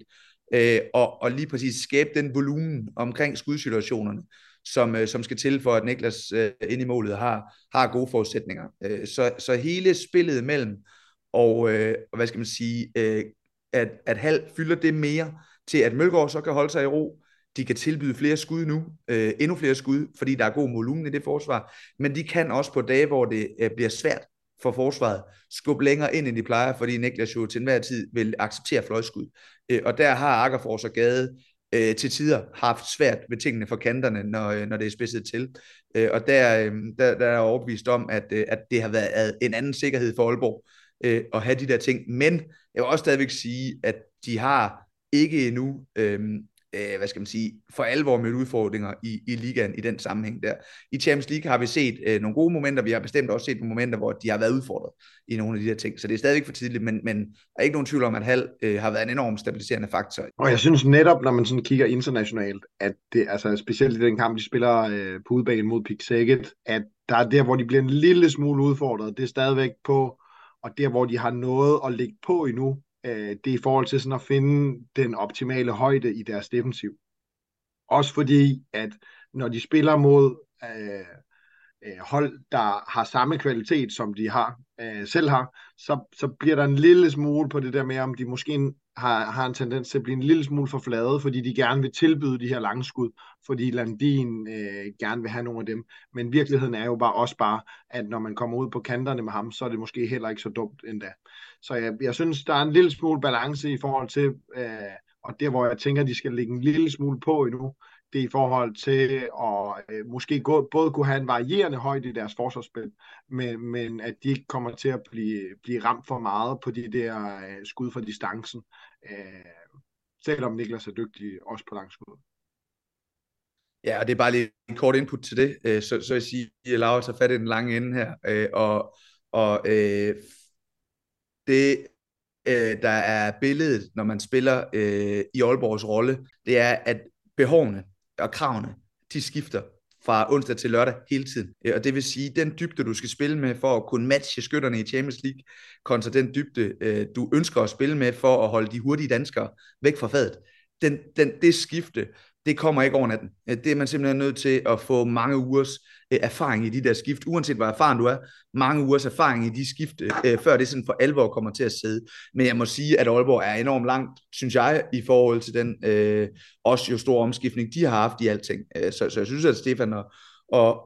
Og lige præcis skabe den volumen omkring skudsituationerne, som skal til for, at Niklas ind i målet har gode forudsætninger. Så hele spillet mellem, og hvad skal man sige, at Halp fylder det mere til, at Mølgaard så kan holde sig i ro. De kan tilbyde flere skud nu, endnu flere skud, fordi der er god volumen i det forsvar. Men de kan også på dage, hvor det bliver svært for forsvaret, skubbe længere ind, end de plejer, fordi Niklas jo til enhver tid vil acceptere fløjskud. Og der har Akkerfors og Gade til tider haft svært ved tingene for kanterne, når det er spidset til. Og der er jeg overbevist om, at det har været en anden sikkerhed for Aalborg at have de der ting. Men jeg vil også stadigvæk sige, at de har ikke endnu, hvad skal man sige, for alvor mødt udfordringer i ligaen i den sammenhæng der. I Champions League har vi set nogle gode momenter, vi har bestemt også set nogle momenter, hvor de har været udfordret i nogle af de der ting, så det er stadigvæk for tidligt, men der er ikke nogen tvivl om, at Halp har været en enorm stabiliserende faktor. Og jeg synes netop, når man sådan kigger internationalt, at det, altså specielt i den kamp, de spiller på udebane mod Pick Saget, at der er der, hvor de bliver en lille smule udfordret, det er stadigvæk på, og der, hvor de har noget at ligge på endnu, det er i forhold til sådan at finde den optimale højde i deres defensiv. Også fordi, at når de spiller mod hold, der har samme kvalitet, som de har selv har, så bliver der en lille smule på det der med, om de måske har en tendens til at blive en lille smule for flade, fordi de gerne vil tilbyde de her lange skud, fordi Landin gerne vil have nogle af dem. Men virkeligheden er jo bare, at når man kommer ud på kanterne med ham, så er det måske heller ikke så dumt endda. Så jeg synes, der er en lille smule balance i forhold til, og der hvor jeg tænker, de skal lægge en lille smule på endnu, det er i forhold til at måske både kunne have en varierende højde i deres forsvarsspil, men at de ikke kommer til at blive ramt for meget på de der skud fra distancen, selvom Niklas er dygtig også på langskud. Ja, og det er bare lige en kort input til det. Så jeg siger, at Laurids har fat i den lange ende her, og det der er billedet, når man spiller i Aalborgs rolle, det er, at behovene og kravene, de skifter fra onsdag til lørdag hele tiden. Og det vil sige, at den dybde, du skal spille med for at kunne matche skytterne i Champions League, kontra den dybde, du ønsker at spille med for at holde de hurtige danskere væk fra fadet, det skifte, det kommer ikke over natten. Det er man simpelthen nødt til at få mange ugers erfaring i de der skift, uanset hvor erfaren du er, mange ugers erfaring i de skift, før det sådan for alvor kommer til at sidde. Men jeg må sige, at Aalborg er enormt langt, synes jeg, i forhold til den også jo store omskiftning, de har haft i alting. Så jeg synes, at Stefan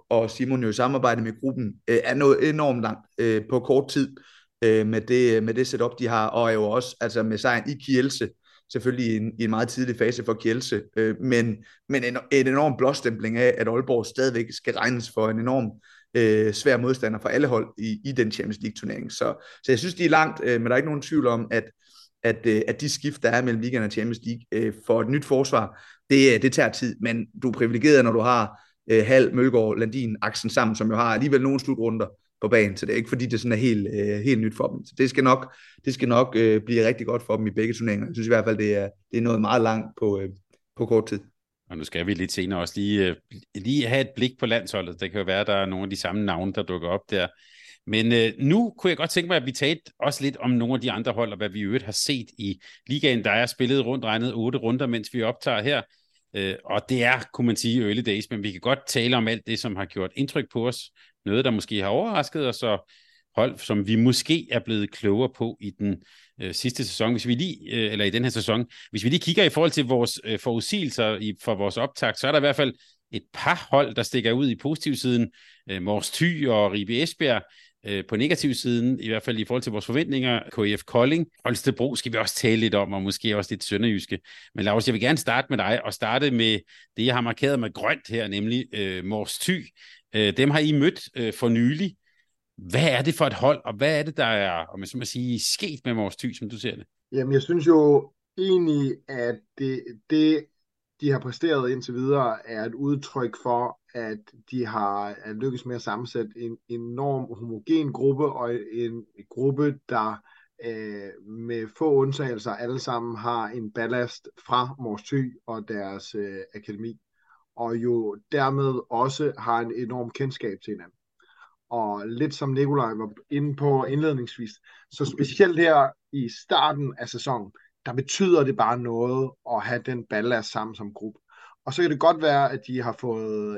og Simon jo i samarbejde med gruppen er nået enormt langt på kort tid med det setup, de har, og er jo også altså med sejren i Kielse, selvfølgelig i en meget tidlig fase for Kielse, men en enorm blåstempling af, at Aalborg stadigvæk skal regnes for en enorm svær modstander for alle hold i den Champions League-turnering. Så jeg synes, de er langt, men der er ikke nogen tvivl om, at de skift, der er mellem ligaen og Champions League for et nyt forsvar, det tager tid, men du er privilegeret, når du har Halp, Mølgaard, Landin, Aksen sammen, som jo har alligevel nogle slutrunder på banen, så det er ikke fordi, det sådan er helt nyt for dem. Så det skal nok blive rigtig godt for dem i begge turneringer. Jeg synes i hvert fald, det er noget meget langt på kort tid. Og nu skal vi lidt senere også lige have et blik på landsholdet. Det kan jo være, at der er nogle af de samme navne, der dukker op der. Men nu kunne jeg godt tænke mig, at vi talte også lidt om nogle af de andre hold, og hvad vi i øvrigt har set i ligaen. Der er spillet rundt regnet 8 runder, mens vi optager her. Og det er, kunne man sige, early days, men vi kan godt tale om alt det, som har gjort indtryk på os. Noget, der måske har overrasket os, og hold, som vi måske er blevet klogere på i den sidste sæson, eller i den her sæson. Hvis vi lige kigger i forhold til vores forudsigelser for vores optakt, så er der i hvert fald et par hold, der stikker ud i positivsiden. Mors Thy og Ribe Esbjerg på negativsiden, i hvert fald i forhold til vores forventninger. KIF Kolding, Holstebro skal vi også tale lidt om, og måske også lidt sønderjyske. Men Laurids, jeg vil gerne starte med dig, og starte med det, jeg har markeret med grønt her, nemlig Mors Thy. Dem har I mødt for nylig. Hvad er det for et hold, og hvad er det, der er, om jeg så må sige, sket med Mors Thy, som du ser det? Jamen, jeg synes jo egentlig, at det de har præsteret indtil videre, er et udtryk for, at de har lykkes med at sammensætte en enorm homogen gruppe, og en gruppe, der med få undtagelser alle sammen har en ballast fra Mors Thy og deres akademi, og jo dermed også har en enorm kendskab til hinanden. Og lidt som Nikolaj var inde på indledningsvis, så specielt her i starten af sæsonen, der betyder det bare noget at have den ballast sammen som gruppe. Og så kan det godt være, at de har fået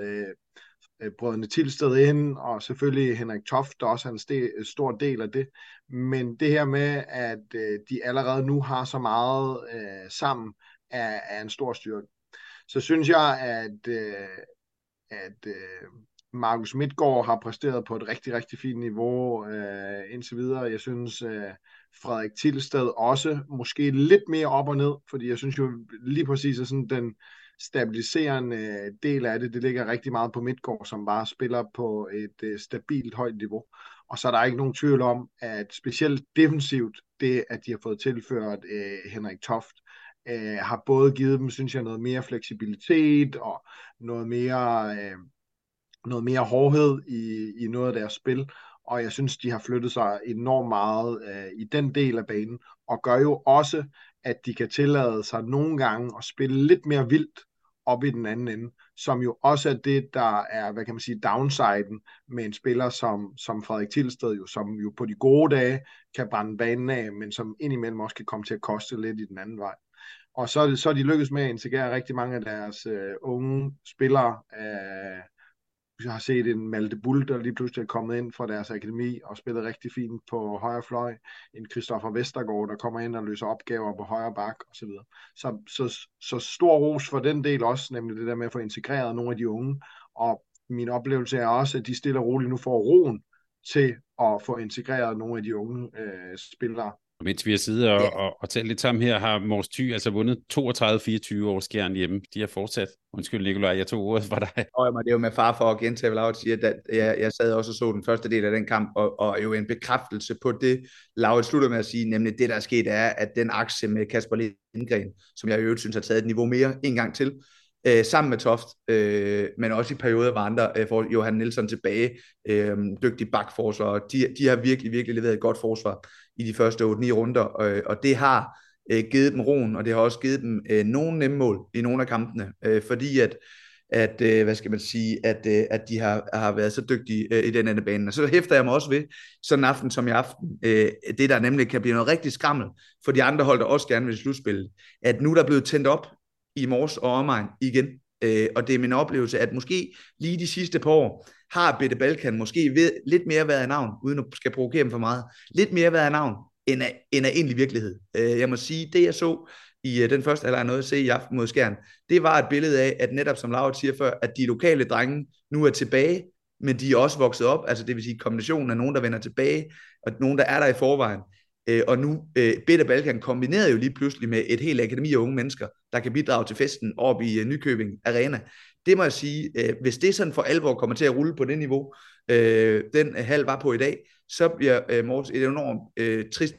brødrene Tilsted ind, og selvfølgelig Henrik Toft, der også er en stor del af det. Men det her med, at de allerede nu har så meget sammen, er en stor styrke. Så synes jeg, at, Markus Midtgaard har præsteret på et rigtig, rigtig fint niveau indtil videre. Jeg synes, Frederik Tilsted også måske lidt mere op og ned, fordi jeg synes jo lige præcis, at sådan den stabiliserende del af det, det ligger rigtig meget på Midtgaard, som bare spiller på et stabilt højt niveau. Og så er der ikke nogen tvivl om, at specielt defensivt, det at de har fået tilført Henrik Toft, har både givet dem, synes jeg, noget mere fleksibilitet og noget mere hårdhed i noget af deres spil, og jeg synes, de har flyttet sig enormt meget i den del af banen, og gør jo også, at de kan tillade sig nogle gange at spille lidt mere vildt op i den anden ende, som jo også er det, der er, hvad kan man sige, downsiden med en spiller som Frederik Tilsted, jo, som jo på de gode dage kan brænde banen af, men som indimellem også kan komme til at koste lidt i den anden vej. Og så er de lykkedes med at integrere rigtig mange af deres unge spillere. Jeg har set en Malte Bull, der lige pludselig er kommet ind fra deres akademi og spillet rigtig fint på højre fløj. En Christoffer Vestergaard, der kommer ind og løser opgaver på højre bak osv. Så stor ros for den del også, nemlig det der med at få integreret nogle af de unge. Og min oplevelse er også, at de stille og roligt nu får roen til at få integreret nogle af de unge spillere. Mens vi har siddet og talt lidt sammen her, har Mors Thy altså vundet 32-24 års skjern hjemme. De har fortsat. Undskyld, Nikolaj, jeg tog ordet fra dig. Og det er jo med far for at gentage, Laurids siger, at jeg sad også og så den første del af den kamp, og jo en bekræftelse på det, Laurids slutter med at sige, nemlig det, der er sket, er, at den akse med Kasper Lindgren, som jeg i øvrigt synes har taget et niveau mere en gang til, sammen med Toft, men også i perioder var andre, for Johan Nielsen tilbage, dygtig bakforsvarer. De har virkelig, virkelig leveret et godt forsvar i de første 8-9 runder, og det har givet dem roen, og det har også givet dem nogle nemme mål i nogle af kampene, fordi at de har været så dygtige i den anden bane. Og så hæfter jeg mig også ved, sådan en aften som i aften, det der nemlig kan blive noget rigtig skrammel, for de andre hold, der også gerne vil slutspille, at nu der er blevet tændt op i Mors og omegn igen. Og det er min oplevelse, at måske lige de sidste par år, har Bette Balkan måske lidt mere været af navn, uden at skal provokere dem for meget, lidt mere været af navn, end af egentlig virkelighed. Jeg må sige, det jeg så i den første halvleg, noget at se i aften mod Skjern, det var et billede af, at netop som Laurids siger før, at de lokale drenge nu er tilbage, men de er også vokset op, altså det vil sige kombinationen af nogen, der vender tilbage, og nogen, der er der i forvejen. Og nu Bette Balkan kombineret jo lige pludselig med et helt akademi af unge mennesker, der kan bidrage til festen op i Nykøbing Arena. Det må jeg sige, hvis det sådan for alvor kommer til at rulle på det niveau, den halv var på i dag, så bliver Mors et enormt trist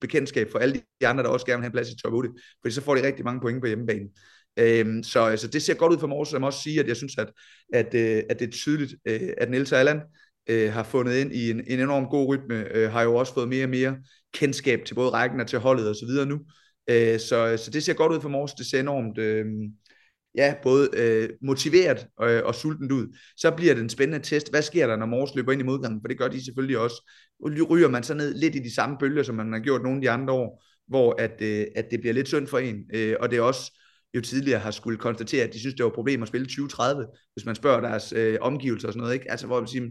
bekendtskab for alle de andre, der også gerne vil have en plads i top 8, for så får de rigtig mange point på hjemmebanen. Så altså, det ser godt ud for Mors, og jeg må også sige, at jeg synes, at det er tydeligt, at Niels Allan har fundet ind i en enorm god rytme, har jo også fået mere og mere kendskab til både rækken og til holdet og så videre nu. Så det ser godt ud for Mors, det ser enormt både motiveret og sultent ud. Så bliver det en spændende test. Hvad sker der, når Mors løber ind i modgangen? For det gør de selvfølgelig også. Ryger man så ned lidt i de samme bølger, som man har gjort nogle af de andre år, hvor at det bliver lidt synd for en, og det er også jo tidligere har skulle konstatere, at de synes, det var et problem at spille 20-30, hvis man spørger deres omgivelser og sådan noget, ikke? Altså, hvor man siger,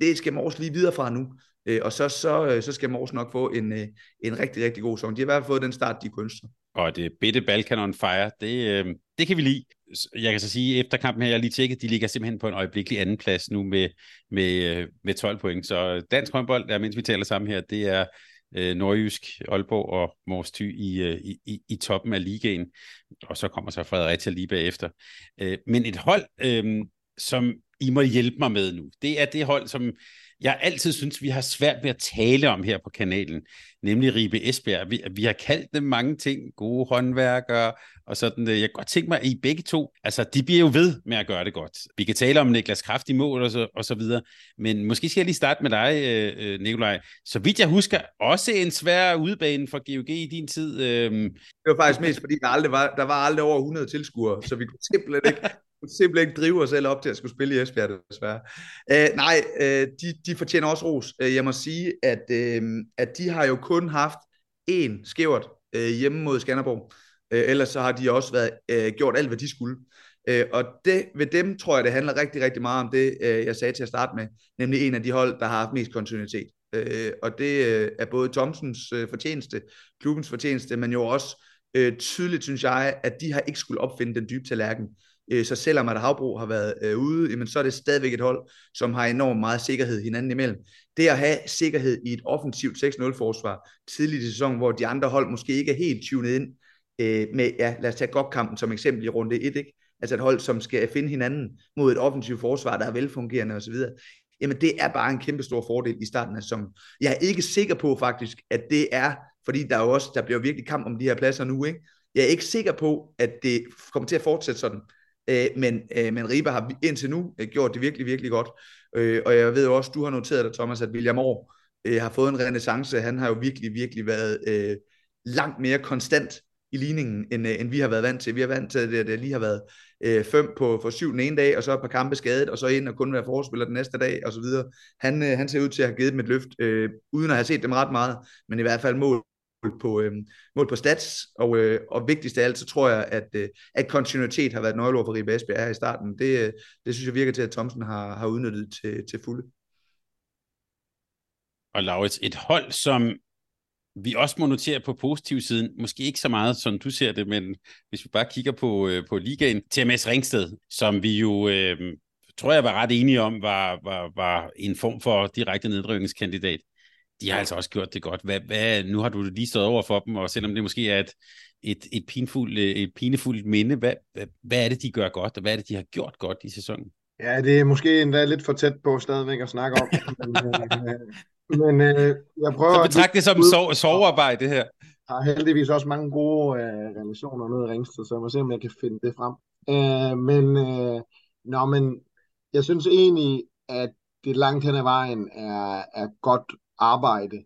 det skal Mors lige videre fra nu, og så skal Mors nok få en rigtig, rigtig god sæson. De har i hvert fald fået den start, de kunstner. Og det Bette Balkan on fire, det kan vi lide. Jeg kan så sige, efter kampen her, jeg lige tjekket, de ligger simpelthen på en øjeblikkelig anden plads nu med 12 point. Så dansk håndbold, mens vi taler sammen her, det er Nordjysk, Aalborg og Mors Thy i toppen af ligaen, og så kommer så Fredericia lige bagefter. Men et hold, som I må hjælpe mig med nu. Det er det hold, som jeg altid synes, vi har svært ved at tale om her på kanalen, nemlig Ribe Esbjerg. Vi har kaldt dem mange ting, gode håndværkere og sådan. Jeg kan godt tænke mig, at I begge to, altså de bliver jo ved med at gøre det godt. Vi kan tale om Niklas Kraft i mål og så videre, men måske skal jeg lige starte med dig, Nicolej. Så vidt jeg husker, også en svær udbane for GOG i din tid. Det var faktisk mest, fordi der var aldrig over 100 tilskuere, så vi kunne simpelthen ikke drive os selv op til at skulle spille i Esbjerg, desværre. De fortjener også ros. Jeg må sige, at de har jo kun haft én skævert hjemme mod Skanderborg. Ellers så har de også gjort alt, hvad de skulle. Og det, ved dem tror jeg, det handler rigtig, rigtig meget om det, jeg sagde til at starte med. Nemlig en af de hold, der har haft mest kontinuitet. Og det er både Thomsens fortjeneste, klubbens fortjeneste, men jo også tydeligt, synes jeg, at de har ikke skulle opfinde den dybe tallerken. Så selvom at Havbro har været ude, jamen, så er det stadigvæk et hold, som har enormt meget sikkerhed hinanden imellem. Det at have sikkerhed i et offensivt 6-0-forsvar tidligt i sæsonen, hvor de andre hold måske ikke er helt tunet ind med, ja, lad os tage GOG-kampen som eksempel i runde 1, ikke? Altså et hold, som skal finde hinanden mod et offensivt forsvar, der er velfungerende osv., jamen det er bare en kæmpe stor fordel i starten af sæsonen. Jeg er ikke sikker på faktisk, at det er, fordi der er også, der bliver virkelig kamp om de her pladser nu, ikke? Jeg er ikke sikker på, at det kommer til at fortsætte sådan. Men Ribe har indtil nu gjort det virkelig, virkelig godt. Og jeg ved også, du har noteret dig, Thomas, at William Aar har fået en renaissance. Han har jo virkelig, virkelig været langt mere konstant i ligningen, end vi har været vant til. Vi har vant til, at det lige har været 5 for 7 den ene dag, og så et par kampe skadet, og så ind og kun være forspiller den næste dag, og så videre. Han ser ud til at have givet dem et løft, uden at have set dem ret meget, men i hvert fald mål på stats, og vigtigst af alt, så tror jeg, at kontinuitet har været et nøgleord for Ribe Esbjerg her i starten. Det synes jeg virker til, at Thomsen har udnyttet til fulde. Og Laurids, et hold, som vi også må notere på positivsiden, måske ikke så meget, som du ser det, men hvis vi bare kigger på ligaen, TMS Ringsted, som vi jo... tror jeg var ret enige om, var en form for direkte nedrykningskandidat. De har altså også gjort det godt. Nu har du lige stået over for dem, og selvom det måske er et pinefuldt minde, hvad er det, de gør godt, og hvad er det, de har gjort godt i sæsonen? Ja, det er måske endda lidt for tæt på stadigvæk at snakke om. men jeg prøver... Så betragt det som sovearbejde, det her. Jeg har heldigvis også mange gode relationer nede i Ringsted, så jeg må se, om jeg kan finde det frem. Men jeg synes egentlig, at det langt hen ad vejen er godt arbejde,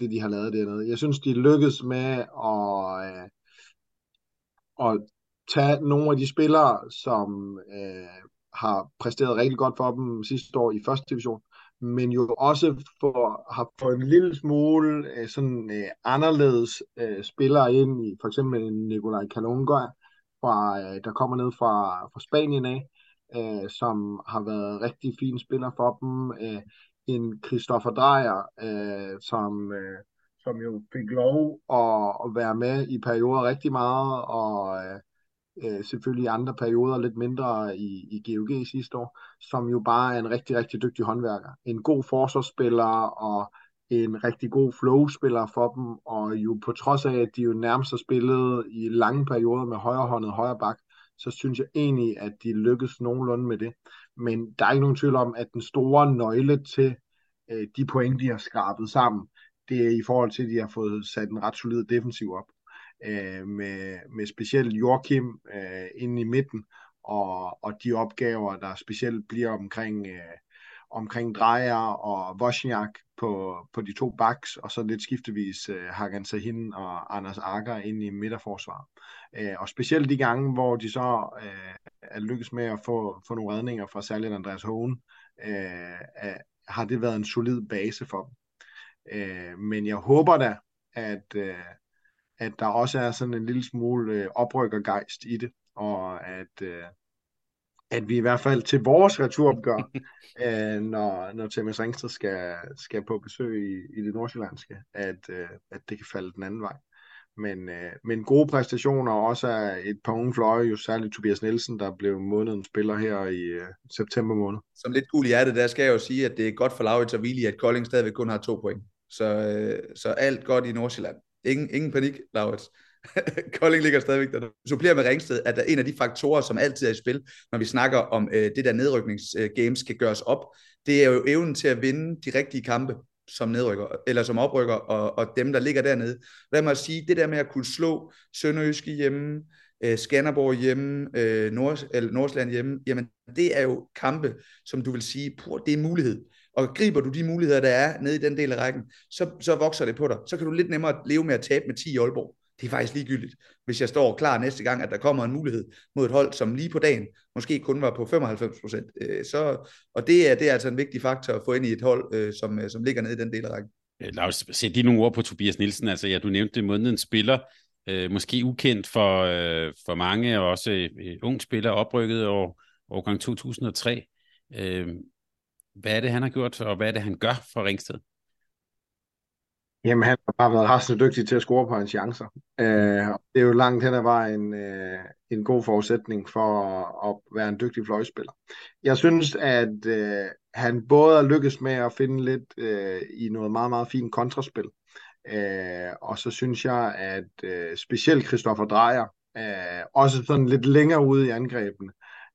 det de har lavet dernede. Jeg synes, de lykkedes med at tage nogle af de spillere, som har præsteret rigtig godt for dem sidste år i første division, men jo også har fået en lille smule anderledes spillere ind i, for eksempel Nicolej Krickau, der kommer ned fra Spanien af, som har været rigtig fine spillere for dem. En Christoffer Dreyer, som jo fik lov at være med i perioder rigtig meget, og selvfølgelig i andre perioder lidt mindre i GOG sidste år, som jo bare er en rigtig, rigtig dygtig håndværker. En god forsvarsspiller og en rigtig god flow-spiller for dem, og jo på trods af, at de jo nærmest har spillet i lange perioder med højrehåndet højre bak, så synes jeg egentlig, at de lykkedes nogenlunde med det. Men der er ikke nogen tvivl om, at den store nøgle til de point, de har skrabet sammen, det er i forhold til, at de har fået sat en ret solid defensiv op. Med specielt Joachim inde i midten, og de opgaver, der specielt bliver omkring Dreyer og Wozniak på de to backs, og så lidt skiftevis Hakan Sahin og Anders Akker ind i midterforsvaret. Og specielt de gange, hvor de så er lykkes med at få nogle redninger fra særligt Andreas Hohen, har det været en solid base for dem. Men jeg håber da, at der også er sådan en lille smule oprykkergejst i det, og at vi i hvert fald til vores returopgør, når TMS Ringsted skal på besøg i det nordsjællandske, at det kan falde den anden vej. Men gode præstationer, og også et par unge fløje, jo særligt Tobias Nielsen, der blev månedens spiller her i september måned. Som lidt gul i hjertet, der skal jeg jo sige, at det er godt for Laurids og Vili, at Kolding stadigvæk kun har 2 point. Så alt godt i Nordsjælland. Ingen panik, Laurids. Kolding ligger stadigvæk der. Supplerer med Ringsted, at der er en af de faktorer, som altid er i spil, når vi snakker om det der nedrykningsgame skal gøres op. Det er jo evnen til at vinde de rigtige kampe som nedrykker, eller som oprykker, og dem, der ligger dernede. Lad mig sige, det der med at kunne slå Sønderjyske hjemme, Skanderborg hjemme, Nordsjælland hjemme, jamen det er jo kampe, som du vil sige, det er en mulighed. Og griber du de muligheder, der er nede i den del af rækken, så vokser det på dig. Så kan du lidt nemmere leve med at tabe med 10 i Aalborg. Det er faktisk ligegyldigt, hvis jeg står klar næste gang, at der kommer en mulighed mod et hold, som lige på dagen måske kun var på 95%. Og det er altså en vigtig faktor at få ind i et hold, som ligger nede i den del af rækken. Laurids, sæt lige nogle ord på Tobias Nielsen. Altså, ja, du nævnte det, månedens spiller. Måske ukendt for mange, og også ung spiller, oprykket årgang 2003. Hvad er det, han har gjort, og hvad er det, han gør for Ringsted? Jamen, han har bare været rasende dygtig til at score på hans chancer. Det er jo langt hen ad vejen en god forudsætning for at være en dygtig fløjspiller. Jeg synes, at han både har lykkes med at finde lidt i noget meget, meget fint kontraspil. Og så synes jeg, at specielt Christoffer Drejer, også sådan lidt længere ude i angrebene,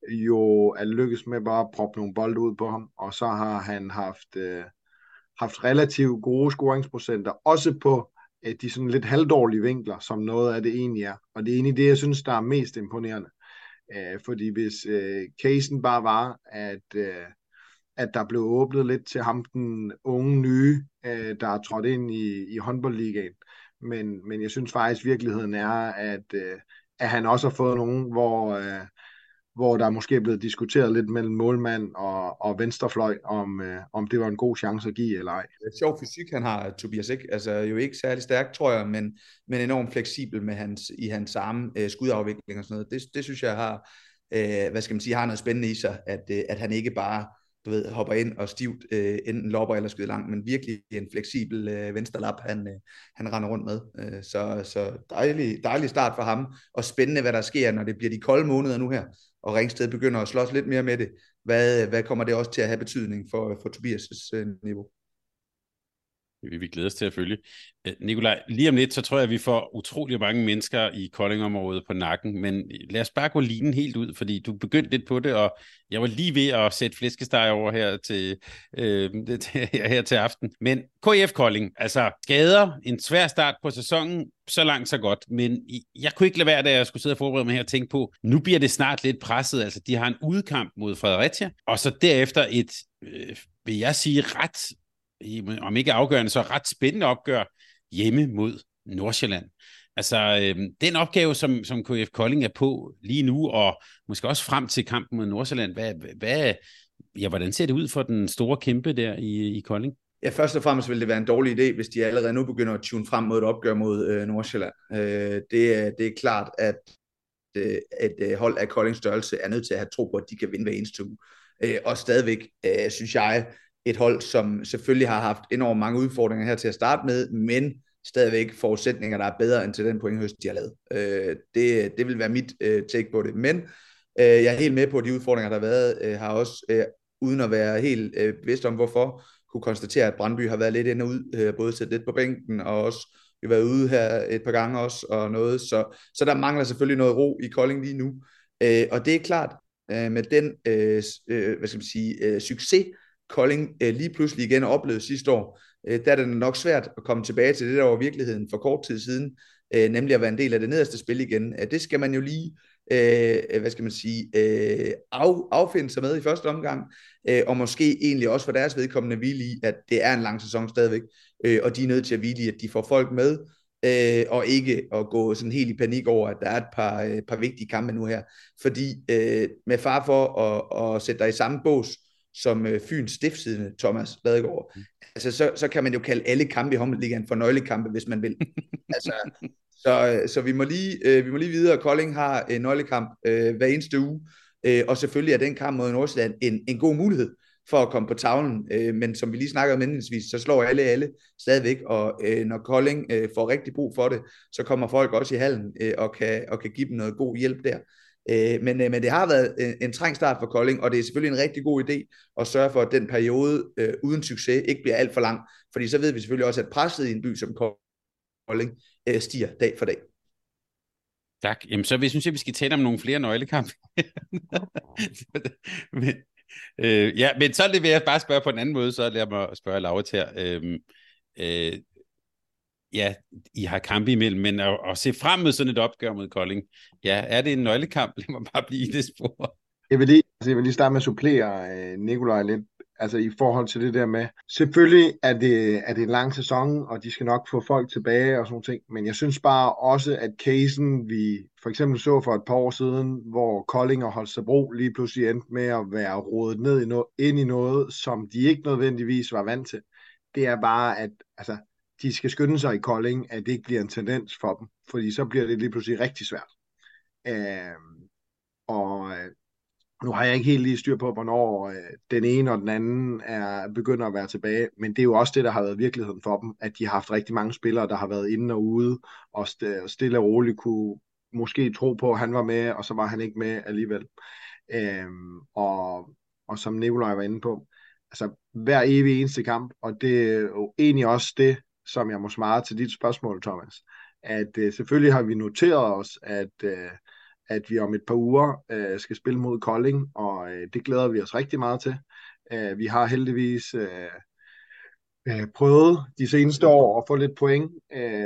jo er lykkes med bare at proppe nogle bolde ud på ham. Og så har han haft relativt gode scoringsprocenter, også på de sådan lidt halvdårlige vinkler, som noget af det egentlig er. Og det er egentlig det, jeg synes, der er mest imponerende. Fordi hvis casen bare var, at der blev åbnet lidt til ham, den unge nye, der er trådt ind i håndboldligaen. Men jeg synes faktisk, virkeligheden er, at han også har fået nogen, hvor der måske er blevet diskuteret lidt mellem målmand og venstrefløj, om det var en god chance at give eller ej. Sjov fysik, han har, Tobias, ikke? Altså jo ikke særlig stærk, tror jeg, men enormt fleksibel med hans arme, skudafvikling og sådan noget. Det synes jeg har, har noget spændende i sig, at han ikke bare, du ved, hopper ind og stivt enten lopper eller skyder langt, men virkelig en fleksibel venstrelap, han render rundt med. Så dejlig start for ham, og spændende, hvad der sker, når det bliver de kolde måneder nu her, og Ringsted begynder at slås lidt mere med det. Hvad kommer det også til at have betydning for Tobias' niveau? Vi glæder os til at følge. Nikolaj, lige om lidt, så tror jeg, at vi får utrolig mange mennesker i Koldingområdet på nakken, men lad os bare gå linen helt ud, fordi du begyndte lidt på det, og jeg var lige ved at sætte flæskesteg over her til aften. Men KF Kolding, altså skader, en svær start på sæsonen, så langt så godt, men jeg kunne ikke lade være, da jeg skulle sidde og forberede mig her og tænke på, nu bliver det snart lidt presset, altså de har en udkamp mod Fredericia, og så derefter et, vil jeg sige, ret, om ikke afgørende, så ret spændende opgør hjemme mod Nordsjælland. Altså, den opgave, som KF Kolding er på lige nu, og måske også frem til kampen mod Nordsjælland, hvordan ser det ud for den store kæmpe der i Kolding? Ja, først og fremmest vil det være en dårlig idé, hvis de allerede nu begynder at tune frem mod et opgør mod Nordsjælland. Det er klart, at et hold af Koldings størrelse er nødt til at have tro på, at de kan vinde hver eneste uge. Og stadigvæk, synes jeg, et hold, som selvfølgelig har haft enormt mange udfordringer her til at starte med, men stadigvæk forudsætninger, der er bedre end til den pointhøst, de har lavet. Det vil være mit take på det. Men jeg er helt med på, at de udfordringer, der har været, har også, uden at være helt bevidst om hvorfor, kunne konstatere, at Brandby har været lidt ind og ud, både sætte lidt på bænken, og også vi har været ude her et par gange også, og noget. Så der mangler selvfølgelig noget ro i Kolding lige nu. Og det er klart, med den succes, Kolding lige pludselig igen oplevede sidste år, der er det nok svært at komme tilbage til det, der var virkeligheden for kort tid siden, nemlig at være en del af det nederste spil igen. Det skal man jo lige affinde sig med i første omgang, og måske egentlig også for deres vedkommende hvile i, at det er en lang sæson stadigvæk, og de er nødt til at hvile i, at de får folk med, og ikke at gå sådan helt i panik over, at der er et par vigtige kampe nu her. Fordi med far for at sætte dig i samme bås, som Fyns stiftsidende Thomas Ladegaard. Altså, så kan man jo kalde alle kampe i håndboldligaen for nøglekampe, hvis man vil. Altså, så vi må lige vide, at Kolding har en nøglekamp hver eneste uge, og selvfølgelig er den kamp mod Nordsjælland en god mulighed for at komme på tavlen, men som vi lige snakkede om indledningsvis, så slår alle stadigvæk, og når Kolding får rigtig brug for det, så kommer folk også i hallen og kan give dem noget god hjælp der. Men det har været en trængt start for Kolding, og det er selvfølgelig en rigtig god idé at sørge for, at den periode uden succes ikke bliver alt for lang, fordi så ved vi selvfølgelig også, at presset i en by som Kolding stiger dag for dag. Tak. Jamen, så synes jeg, vi skal tale om nogle flere nøglekampe. men så vil jeg bare spørge på en anden måde, så lad mig spørge Laurits her. I har kampe imellem, men at se frem mod sådan et opgør mod Kolding, ja, er det en nøglekamp? Lad mig bare blive i det spor. Jeg vil lige starte med at supplere Nicolej lidt, altså i forhold til det der med, selvfølgelig er det en lang sæson, og de skal nok få folk tilbage og sådan nogle ting, men jeg synes bare også, at casen vi for eksempel så for et par år siden, hvor Kolding og Holstebro lige pludselig endte med at være rodet ned ind i noget, som de ikke nødvendigvis var vant til, det er bare, at altså, de skal skynde sig i Kolding, at det ikke bliver en tendens for dem, fordi så bliver det lige pludselig rigtig svært. Nu har jeg ikke helt lige styr på, hvornår den ene og den anden begynder at være tilbage, men det er jo også det, der har været virkeligheden for dem, at de har haft rigtig mange spillere, der har været inde og ude, og stille og roligt kunne måske tro på, at han var med, og så var han ikke med alligevel. Og som Nicolaj var inde på, altså hver evig eneste kamp, og det er jo egentlig også det, som jeg må svare til dit spørgsmål, Thomas, at selvfølgelig har vi noteret os, at vi om et par uger skal spille mod Kolding, og det glæder vi os rigtig meget til. Vi har heldigvis prøvet de seneste år at få lidt point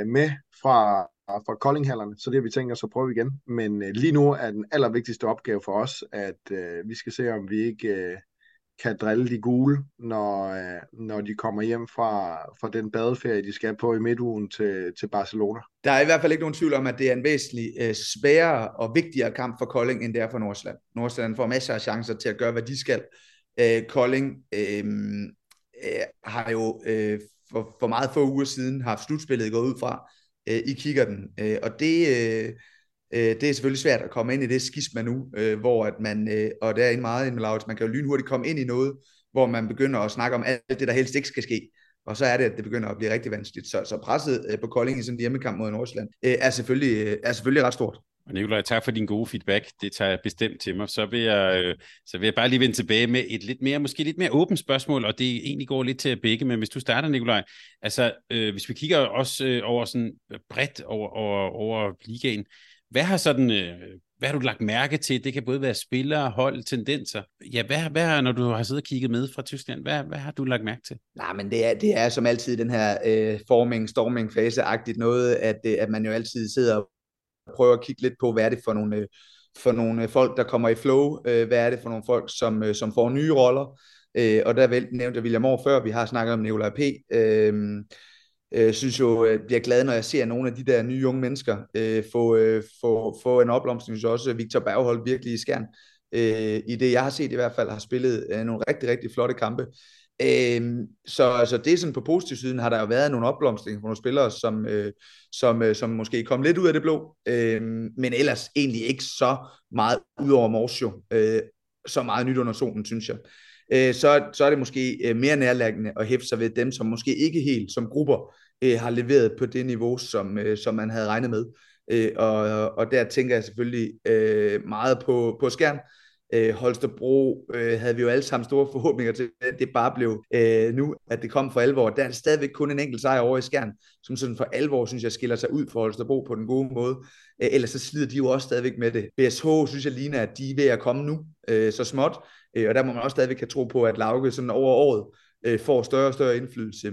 med fra Koldinghallerne, så det har vi tænkt os at prøve igen. Men lige nu er den allervigtigste opgave for os, at vi skal se, om vi ikke kan drille de gule, når de kommer hjem fra den badeferie, de skal på i midtugen til Barcelona. Der er i hvert fald ikke nogen tvivl om, at det er en væsentlig sværere og vigtigere kamp for Kolding, end det er for Nordsjælland. Nordsjælland får masser af chancer til at gøre, hvad de skal. Kolding har jo for meget få uger siden haft slutspillet gået ud fra i kikkerten, og det... Det er selvfølgelig svært at komme ind i det skisma nu, hvor at man, og der er en meget ind med Laurids, man kan jo lynhurtigt komme ind i noget, hvor man begynder at snakke om alt det, der helst ikke skal ske. Og så er det, at det begynder at blive rigtig vanskeligt. Så presset på Kolding i sådan en hjemmekamp mod Nordsjælland er selvfølgelig ret stort. Og Nicolaj, tak for din gode feedback. Det tager jeg bestemt til mig. Så vil jeg bare lige vende tilbage med et lidt mere åbent spørgsmål, og det egentlig går lidt til at bække, men hvis du starter, Nicolaj, altså hvis vi kigger også over sådan bredt over ligaen, hvad har du lagt mærke til? Det kan både være spillere, hold, tendenser. Ja, hvad når du har siddet og kigget med fra Tyskland, hvad har du lagt mærke til? Nej, men det er som altid den her forming-storming-fase-agtigt noget, at man jo altid sidder og prøver at kigge lidt på, hvad er det for nogle folk, der kommer i flow? Hvad er det for nogle folk, som får nye roller? Og der nævnte jeg William Aar før, vi har snakket om Nicolaj P., synes jo, jeg bliver glad, når jeg ser nogle af de der nye unge mennesker få en opblomstring, så også Victor Bergholdt virkelig i skærn. I det, jeg har set i hvert fald, har spillet nogle rigtig, rigtig flotte kampe. Så altså, det sådan på positiv siden har der jo været nogle opblomstringer for nogle spillere, som måske kom lidt ud af det blå, men ellers egentlig ikke så meget ud over Mors, så meget nyt under solen, synes jeg. Så er det måske mere nærlæggende at hæfte sig ved dem, som måske ikke helt som grupper har leveret på det niveau, som man havde regnet med. Og der tænker jeg selvfølgelig meget på Skjern. Holstebro havde vi jo alle sammen store forhåbninger til, at det bare blev nu, at det kom for alvor. Der er stadigvæk kun en enkelt sejr over i Skjern, som sådan for alvor, synes jeg, skiller sig ud for Holstebro på den gode måde. Ellers så slider de jo også stadigvæk med det. BSH, synes jeg, ligner, at de er ved at komme nu, så småt. Og der må man også stadigvæk have tro på, at Lauke sådan over året får større og større indflydelse.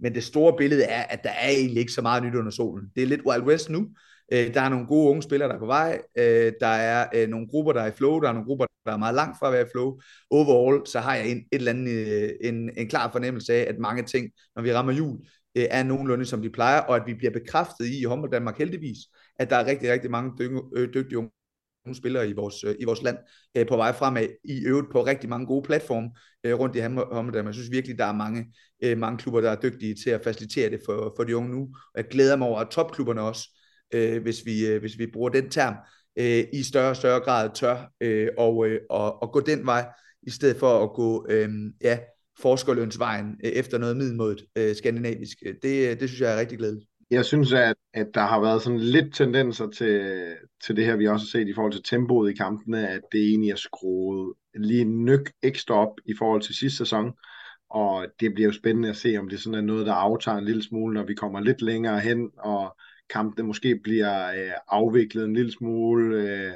Men det store billede er, at der er egentlig ikke så meget nyt under solen. Det er lidt Wild West nu. Der er nogle gode unge spillere, der er på vej. Der er nogle grupper, der er i flow. Der er nogle grupper, der er meget langt fra at være i flow. Overall, så har jeg en klar fornemmelse af, at mange ting, når vi rammer jul, er nogenlunde, som de plejer. Og at vi bliver bekræftet i Håndbold Danmark heldigvis, at der er rigtig, rigtig mange dygtige unge spillere i vores land på vej fremad, i øvrigt på rigtig mange gode platforme rundt i Hammeldam. Jeg synes virkelig, der er mange klubber, der er dygtige til at facilitere det for de unge nu. Og jeg glæder mig over, at topklubberne også, hvis vi bruger den term, i større og større grad tør og gå den vej, i stedet for at gå forskerlønsvejen efter noget middelmådigt skandinavisk. Det synes jeg er rigtig glædeligt. Jeg synes, at der har været sådan lidt tendenser til det her, vi også har set i forhold til tempoet i kampene, at det egentlig er skruet lige en nøk ekstra op i forhold til sidste sæson, og det bliver jo spændende at se, om det sådan er noget, der aftager en lille smule, når vi kommer lidt længere hen, og kampene måske bliver afviklet en lille smule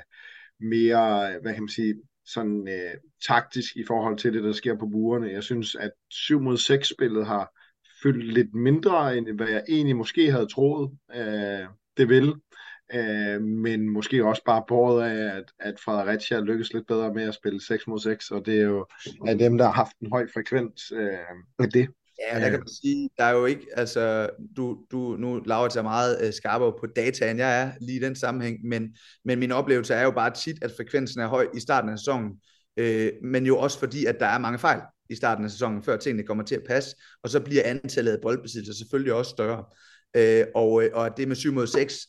mere, hvad kan man sige, sådan taktisk i forhold til det, der sker på burerne. Jeg synes, at 7-mod-6 spillet har fyldt lidt mindre, end hvad jeg egentlig måske havde troet, det ville. Men måske også bare båret af, at Fredericia lykkes lidt bedre med at spille 6-mod-6, og det er jo af dem, der har haft en høj frekvens af det. Ja, der kan man sige, der er jo ikke, altså, nu Laurids er meget skarpere på dataen, jeg er lige i den sammenhæng, men min oplevelse er jo bare tit, at frekvensen er høj i starten af sæsonen, men jo også fordi, at der er mange fejl i starten af sæsonen, før tingene kommer til at passe, og så bliver antallet af boldbesiddelser selvfølgelig også større. Og det med 7-mod-6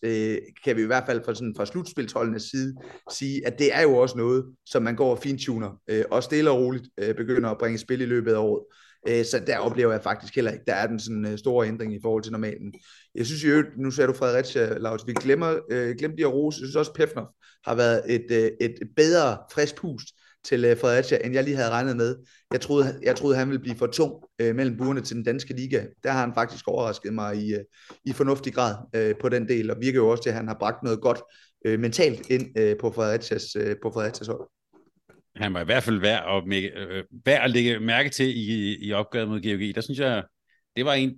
kan vi i hvert fald fra slutspilsholdenes side sige, at det er jo også noget, som man går og fintuner, og stille og roligt begynder at bringe spil i løbet af året. Så der oplever jeg faktisk heller ikke, der er den sådan store ændring i forhold til normalen. Jeg synes jo, nu ser du Fredericia, Laurids, vi glemte de at rose. Jeg synes også, Pefnov har været et bedre frisk pust til Fredericia, end jeg lige havde regnet med. Jeg troede han ville blive for tung mellem burene til den danske liga. Der har han faktisk overrasket mig i fornuftig grad på den del, og virker jo også til, at han har bragt noget godt mentalt ind på Fredericias hold. Han var i hvert fald værd at lægge mærke til i opgøret mod GOG. Der synes jeg,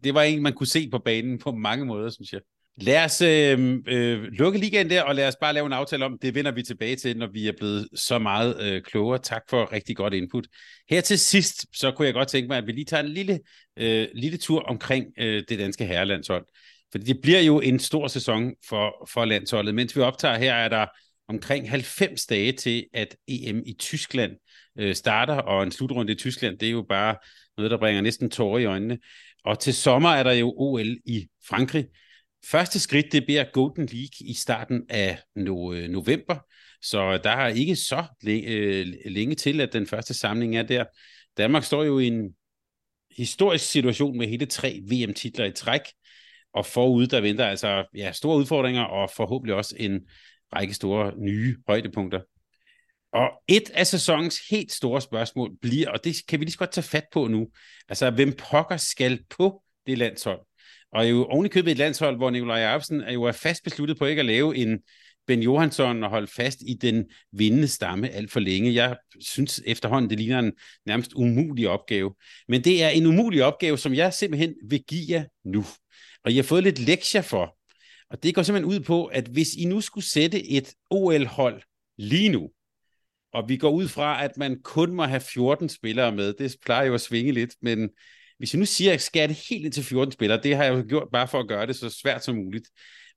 det var en, man kunne se på banen på mange måder, synes jeg. Lad os lukke ligaen der, og lad os bare lave en aftale om, det vender vi tilbage til, når vi er blevet så meget klogere. Tak for rigtig godt input. Her til sidst, så kunne jeg godt tænke mig, at vi lige tager en lille tur omkring det danske herrelandshold. For det bliver jo en stor sæson for landsholdet. Mens vi optager her, er der omkring 90 dage til, at EM i Tyskland starter, og en slutrunde i Tyskland, det er jo bare noget, der bringer næsten tårer i øjnene. Og til sommer er der jo OL i Frankrig. Første skridt, det bliver Golden League i starten af november, så der er ikke så længe til, at den første samling er der. Danmark står jo i en historisk situation med hele 3 VM-titler i træk, og forud der venter altså store udfordringer, og forhåbentlig også en række store nye højdepunkter. Og et af sæsonens helt store spørgsmål bliver, og det kan vi lige så godt tage fat på nu, altså hvem pokker skal på det landshold? Og jo ovenikøbet et landshold, hvor Nikolaj Pedersen er fast besluttet på ikke at lave en Ben Johansson og holde fast i den vindende stamme alt for længe. Jeg synes efterhånden, det ligner en nærmest umulig opgave. Men det er en umulig opgave, som jeg simpelthen vil give jer nu. Og I har fået lidt lektier for. Og det går simpelthen ud på, at hvis I nu skulle sætte et OL-hold lige nu, og vi går ud fra, at man kun må have 14 spillere med, det plejer jo at svinge lidt, men hvis jeg nu siger, at jeg skærer det helt ind til 14 spillere, det har jeg jo gjort bare for at gøre det så svært som muligt.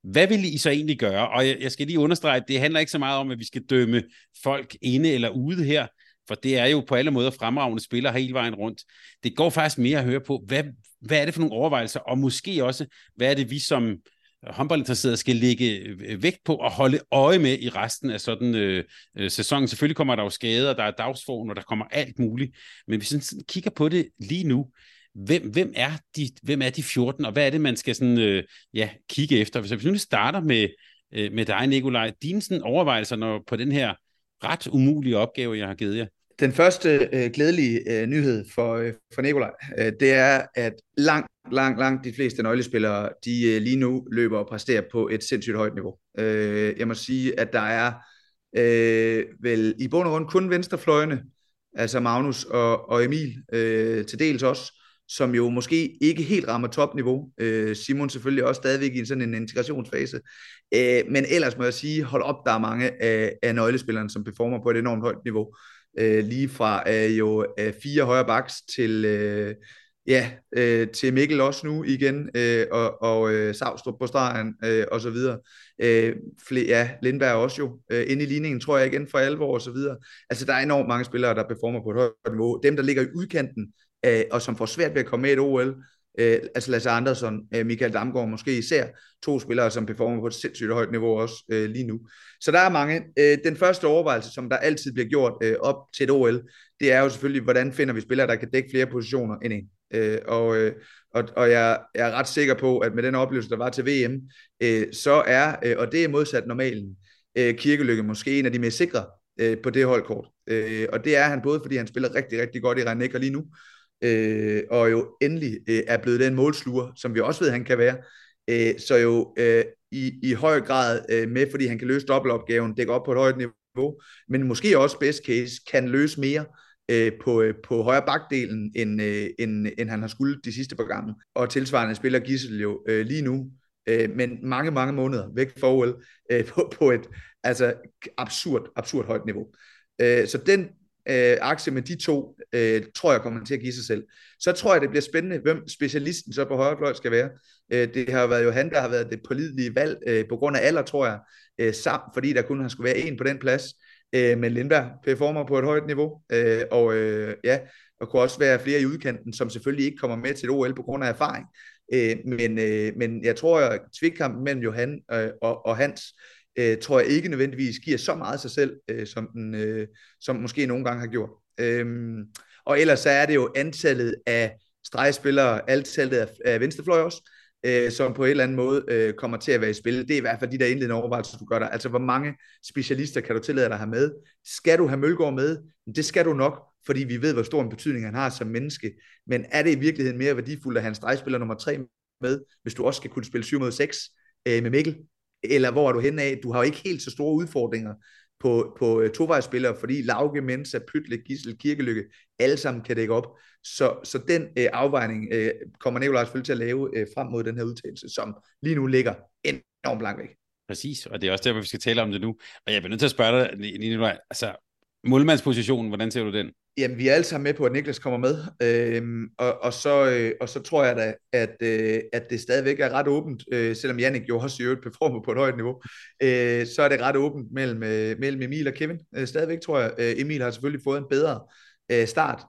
Hvad vil I så egentlig gøre? Og jeg skal lige understrege, at det handler ikke så meget om, at vi skal dømme folk inde eller ude her, for det er jo på alle måder fremragende spillere hele vejen rundt. Det går faktisk mere at høre på, hvad er det for nogle overvejelser, og måske også, hvad er det vi som håndboldinteresserede skal lægge vægt på og holde øje med i resten af sådan sæsonen. Selvfølgelig kommer der jo skader, der er dagsform, og der kommer alt muligt, men hvis vi sådan kigger på det lige nu, hvem er de 14, og hvad er det, man skal sådan, kigge efter? Hvis vi nu starter med dig, Nikolaj, dine sådan overvejelser på den her ret umulige opgave, jeg har givet jer. Den første glædelige nyhed for Nikolaj, det er, at langt de fleste nøglespillere, de lige nu løber og præsterer på et sindssygt højt niveau. Jeg må sige, at der er vel i bund og grund kun venstrefløjene, altså Magnus og Emil til dels også, som jo måske ikke helt rammer topniveau. Simon selvfølgelig også stadigvæk i sådan en integrationsfase. Men ellers må jeg sige, hold op, der er mange af nøglespillerne, som performer på et enormt højt niveau. Lige fra fire højre backs til Mikkel også nu igen, og Savstrup på stregen, og så videre. Lindberg også jo, inde i ligningen, tror jeg igen for alvor, og så videre. Altså, der er enormt mange spillere, der performer på et højt niveau. Dem, der ligger i udkanten, og som får svært ved at komme med et OL, altså Lasse Andersson, Michael Damgaard måske især, 2 spillere, som performer på et sindssygt højt niveau også lige nu. Så der er mange. Den første overvejelse, som der altid bliver gjort op til et OL, det er jo selvfølgelig, hvordan finder vi spillere, der kan dække flere positioner end en. Og jeg er ret sikker på, at med den oplevelse, der var til VM, så er, og det er modsat normalen, Kirkelykke måske en af de mest sikre på det holdkort. Og det er han både, fordi han spiller rigtig, rigtig godt i René lige nu, og jo endelig er blevet den målsluger, som vi også ved, han kan være. Så jo i høj grad med, fordi han kan løse dobbeltopgaven, dække op på et højt niveau, men måske også best case kan løse mere på højre bakdelen, end han har skulle de sidste par gange. Og tilsvarende spiller Gissel jo lige nu, men mange måneder væk fra OL på et altså absurd højt niveau. Så den akse med de to, tror jeg kommer til at give sig selv. Så tror jeg, det bliver spændende, hvem specialisten så på højre fløj skal være. Det har været jo han, der har været det pålidelige valg på grund af alder, tror jeg, samt fordi der kun har skulle være en på den plads. Men Lindberg performer på et højt niveau, og kunne også være flere i udkanten, som selvfølgelig ikke kommer med til et OL på grund af erfaring. Men jeg tror, at tvikkampen mellem Johan og Hans, tror jeg ikke nødvendigvis giver så meget af sig selv, som måske nogle gange har gjort. Og ellers så er det jo antallet af stregspillere, antallet af venstrefløj også, som på en eller anden måde kommer til at være i spil. Det er i hvert fald de der indledende overvejelser, du gør dig. Altså, hvor mange specialister kan du tillade dig at have med? Skal du have Mølgaard med? Det skal du nok, fordi vi ved, hvor stor en betydning han har som menneske. Men er det i virkeligheden mere værdifuldt at have en stregspiller nummer 3 med, hvis du også skal kunne spille 7 mod 6 med Mikkel? Eller hvor er du henne af? Du har jo ikke helt så store udfordringer på tovejsspillere, fordi Lauge, Mensa, Pytlik, Gissel, Kirkelykke, alle sammen kan dække op. Så den afvejning kommer Nicolaj selvfølgelig til at lave frem mod den her udtalelse, som lige nu ligger enormt langt væk. Præcis, og det er også derfor, vi skal tale om det nu. Og jeg bliver nødt til at spørge dig, Nicolaj, altså målmandspositionen, hvordan ser du den? Jamen, vi er alle sammen med på, at Niklas kommer med, og så tror jeg da, at det stadigvæk er ret åbent, selvom Jannik jo også i øvrigt performer på et højt niveau, så er det ret åbent mellem Emil og Kevin, stadigvæk tror jeg. Emil har selvfølgelig fået en bedre start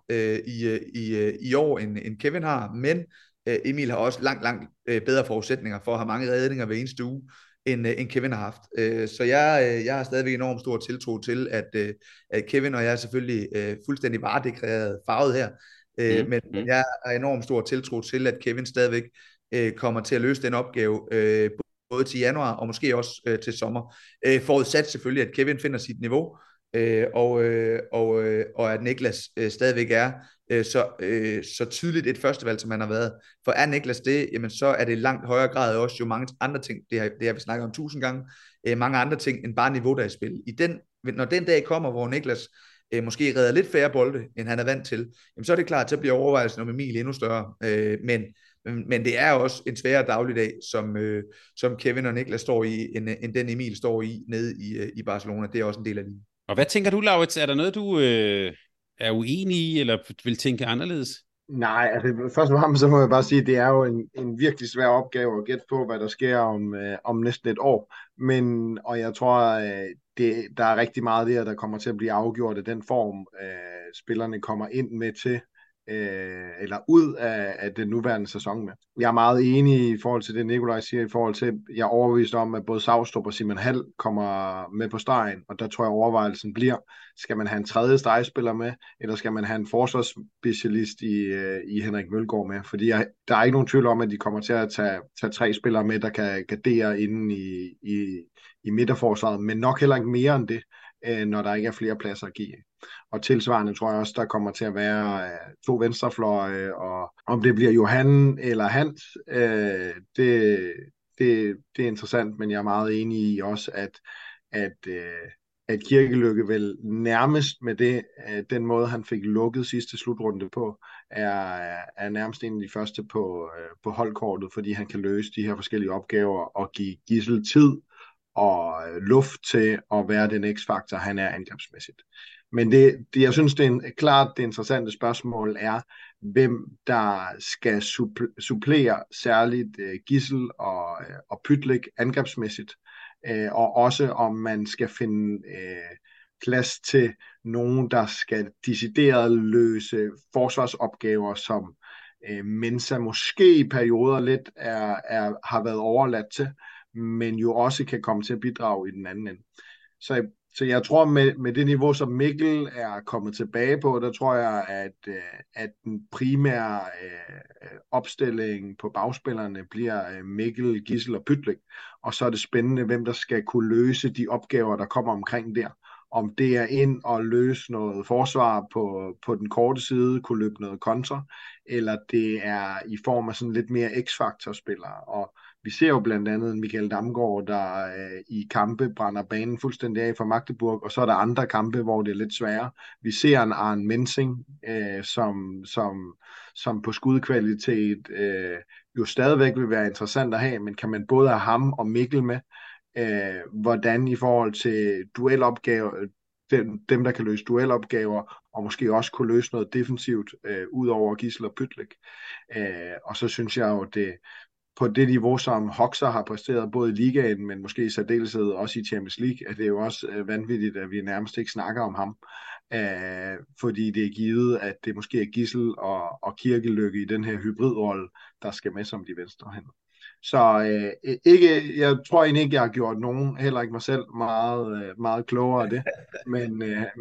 i år, end Kevin har, men Emil har også langt bedre forudsætninger for at have mange redninger hver eneste uge, end Kevin har haft. Så jeg har stadigvæk enormt stor tiltro til, at Kevin og jeg er selvfølgelig fuldstændig varedeklareret farvet her, men jeg har enormt stor tiltro til, at Kevin stadigvæk kommer til at løse den opgave, både til januar og måske også til sommer. Forudsat selvfølgelig, at Kevin finder sit niveau, og at Niklas stadigvæk er så tydeligt et førstevalg, som han har været. For er Niklas det, jamen så er det langt højere grad også jo mange andre ting, det har vi snakket om 1000 gange, mange andre ting end bare niveau, der er i spil. Når den dag kommer, hvor Niklas måske redder lidt færre bolde, end han er vant til, jamen så er det klart, at bliver overvejelsen om Emil endnu større. Men det er også en sværere dagligdag, som Kevin og Niklas står i, end den Emil står i nede i Barcelona. Det er også en del af det. Og hvad tænker du, Laurids? Er der noget, du er uenig i, eller vil tænke anderledes? Nej, altså først og fremmest så må jeg bare sige, at det er jo en virkelig svær opgave at gætte på, hvad der sker om næsten et år. Men, og jeg tror, der er rigtig meget af det her, der kommer til at blive afgjort af den form, spillerne kommer ind med til, eller ud af den nuværende sæson med. Jeg er meget enig i forhold til det, Nikolaj siger, i forhold til, jeg er overbevist om, at både Savstrup og Simon Halp kommer med på stregen, og der tror jeg, overvejelsen bliver, skal man have en tredje stregspiller med, eller skal man have en forsvarsspecialist i Henrik Mølgaard med, fordi der er ikke nogen tvivl om, at de kommer til at tage 3 spillere med, der kan gardere inde i midterforsvaret, men nok heller ikke mere end det, når der ikke er flere pladser at give. Og tilsvarende tror jeg også, der kommer til at være 2 venstrefløje, og om det bliver Johan eller Hans, det er interessant, men jeg er meget enig i også, at Kirkelykke vel nærmest med det, den måde, han fik lukket sidste slutrunde på, er nærmest en af de første på holdkortet, fordi han kan løse de her forskellige opgaver og give Gissel tid og luft til at være den x-faktor, han er angrebsmæssigt. Men det, jeg synes, det er klart det interessante spørgsmål er, hvem der skal supplere særligt Gissel og Pytlik angrebsmæssigt, og også om man skal finde plads til nogen, der skal decideret løse forsvarsopgaver, som Mensa måske i perioder lidt har været overladt til, men jo også kan komme til at bidrage i den anden ende. Så jeg tror, med det niveau, som Mikkel er kommet tilbage på, der tror jeg, at den primære opstilling på bagspillerne bliver Mikkel, Gissel og Pytlik. Og så er det spændende, hvem der skal kunne løse de opgaver, der kommer omkring der. Om det er ind og løse noget forsvar på den korte side, kunne løbe noget kontra, eller det er i form af sådan lidt mere x-faktorspillere. Og Vi ser jo blandt andet Michael Damgaard, der i kampe brænder banen fuldstændig af for Magdeburg, og så er der andre kampe, hvor det er lidt sværere. Vi ser en Arne Mensing, som på skudkvalitet jo stadigvæk vil være interessant at have, men kan man både have ham og Mikkel med, hvordan i forhold til duelopgaver, dem der kan løse duelopgaver, og måske også kunne løse noget defensivt, ud over Gisle og Pytlik. Og så synes jeg jo, det på det niveau, som Hoxa har præsteret både i ligaen, men måske i særdeleshed også i Champions League, at det er jo også vanvittigt, at vi nærmest ikke snakker om ham. Fordi det er givet, at det måske er Gissel og Kirkelykke i den her hybridrolle, der skal med som de venstrehænder. Så ikke, jeg tror egentlig ikke, jeg har gjort nogen, heller ikke mig selv, meget, meget klogere af det.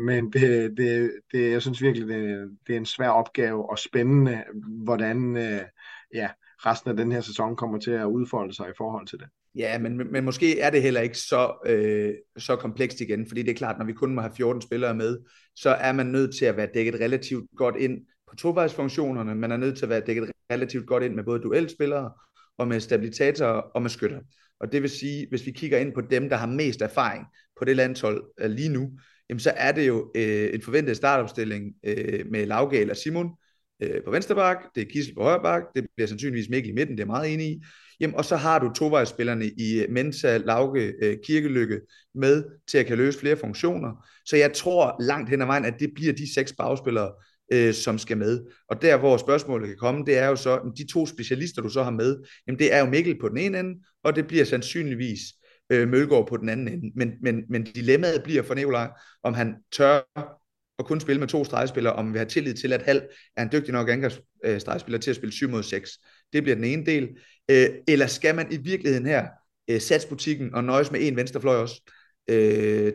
Men det, jeg synes virkelig, det er en svær opgave og spændende, hvordan resten af den her sæson kommer til at udfolde sig i forhold til det. Ja, men måske er det heller ikke så komplekst igen, fordi det er klart, når vi kun må have 14 spillere med, så er man nødt til at være dækket relativt godt ind på tovejsfunktionerne, man er nødt til at være dækket relativt godt ind med både duelspillere og med stabilisatorer og med skytter. Og det vil sige, hvis vi kigger ind på dem, der har mest erfaring på det landshold lige nu, jamen så er det jo en forventet startopstilling med Laugel og Simon på vensterbak, det er Gissel på højrebak, det bliver sandsynligvis Mikkel i midten, det er meget enig i. Jamen, og så har du tovejsspillerne i Mensa, Lauke, Kirkelykke med til at kan løse flere funktioner. Så jeg tror langt hen ad vejen, at det bliver de 6 bagspillere, som skal med. Og der, hvor spørgsmålet kan komme, det er jo så, de 2 specialister, du så har med, jamen, det er jo Mikkel på den ene ende, og det bliver sandsynligvis Mølgaard på den anden ende. Men dilemmaet bliver for Nicolej, om han tør og kun spille med 2 stregspillere, om vi har tillid til, at Halp er en dygtig nok angrebsstregspiller til at spille 7 mod 6. Det bliver den ene del. Eller skal man i virkeligheden her satse butikken og nøjes med en venstrefløj også?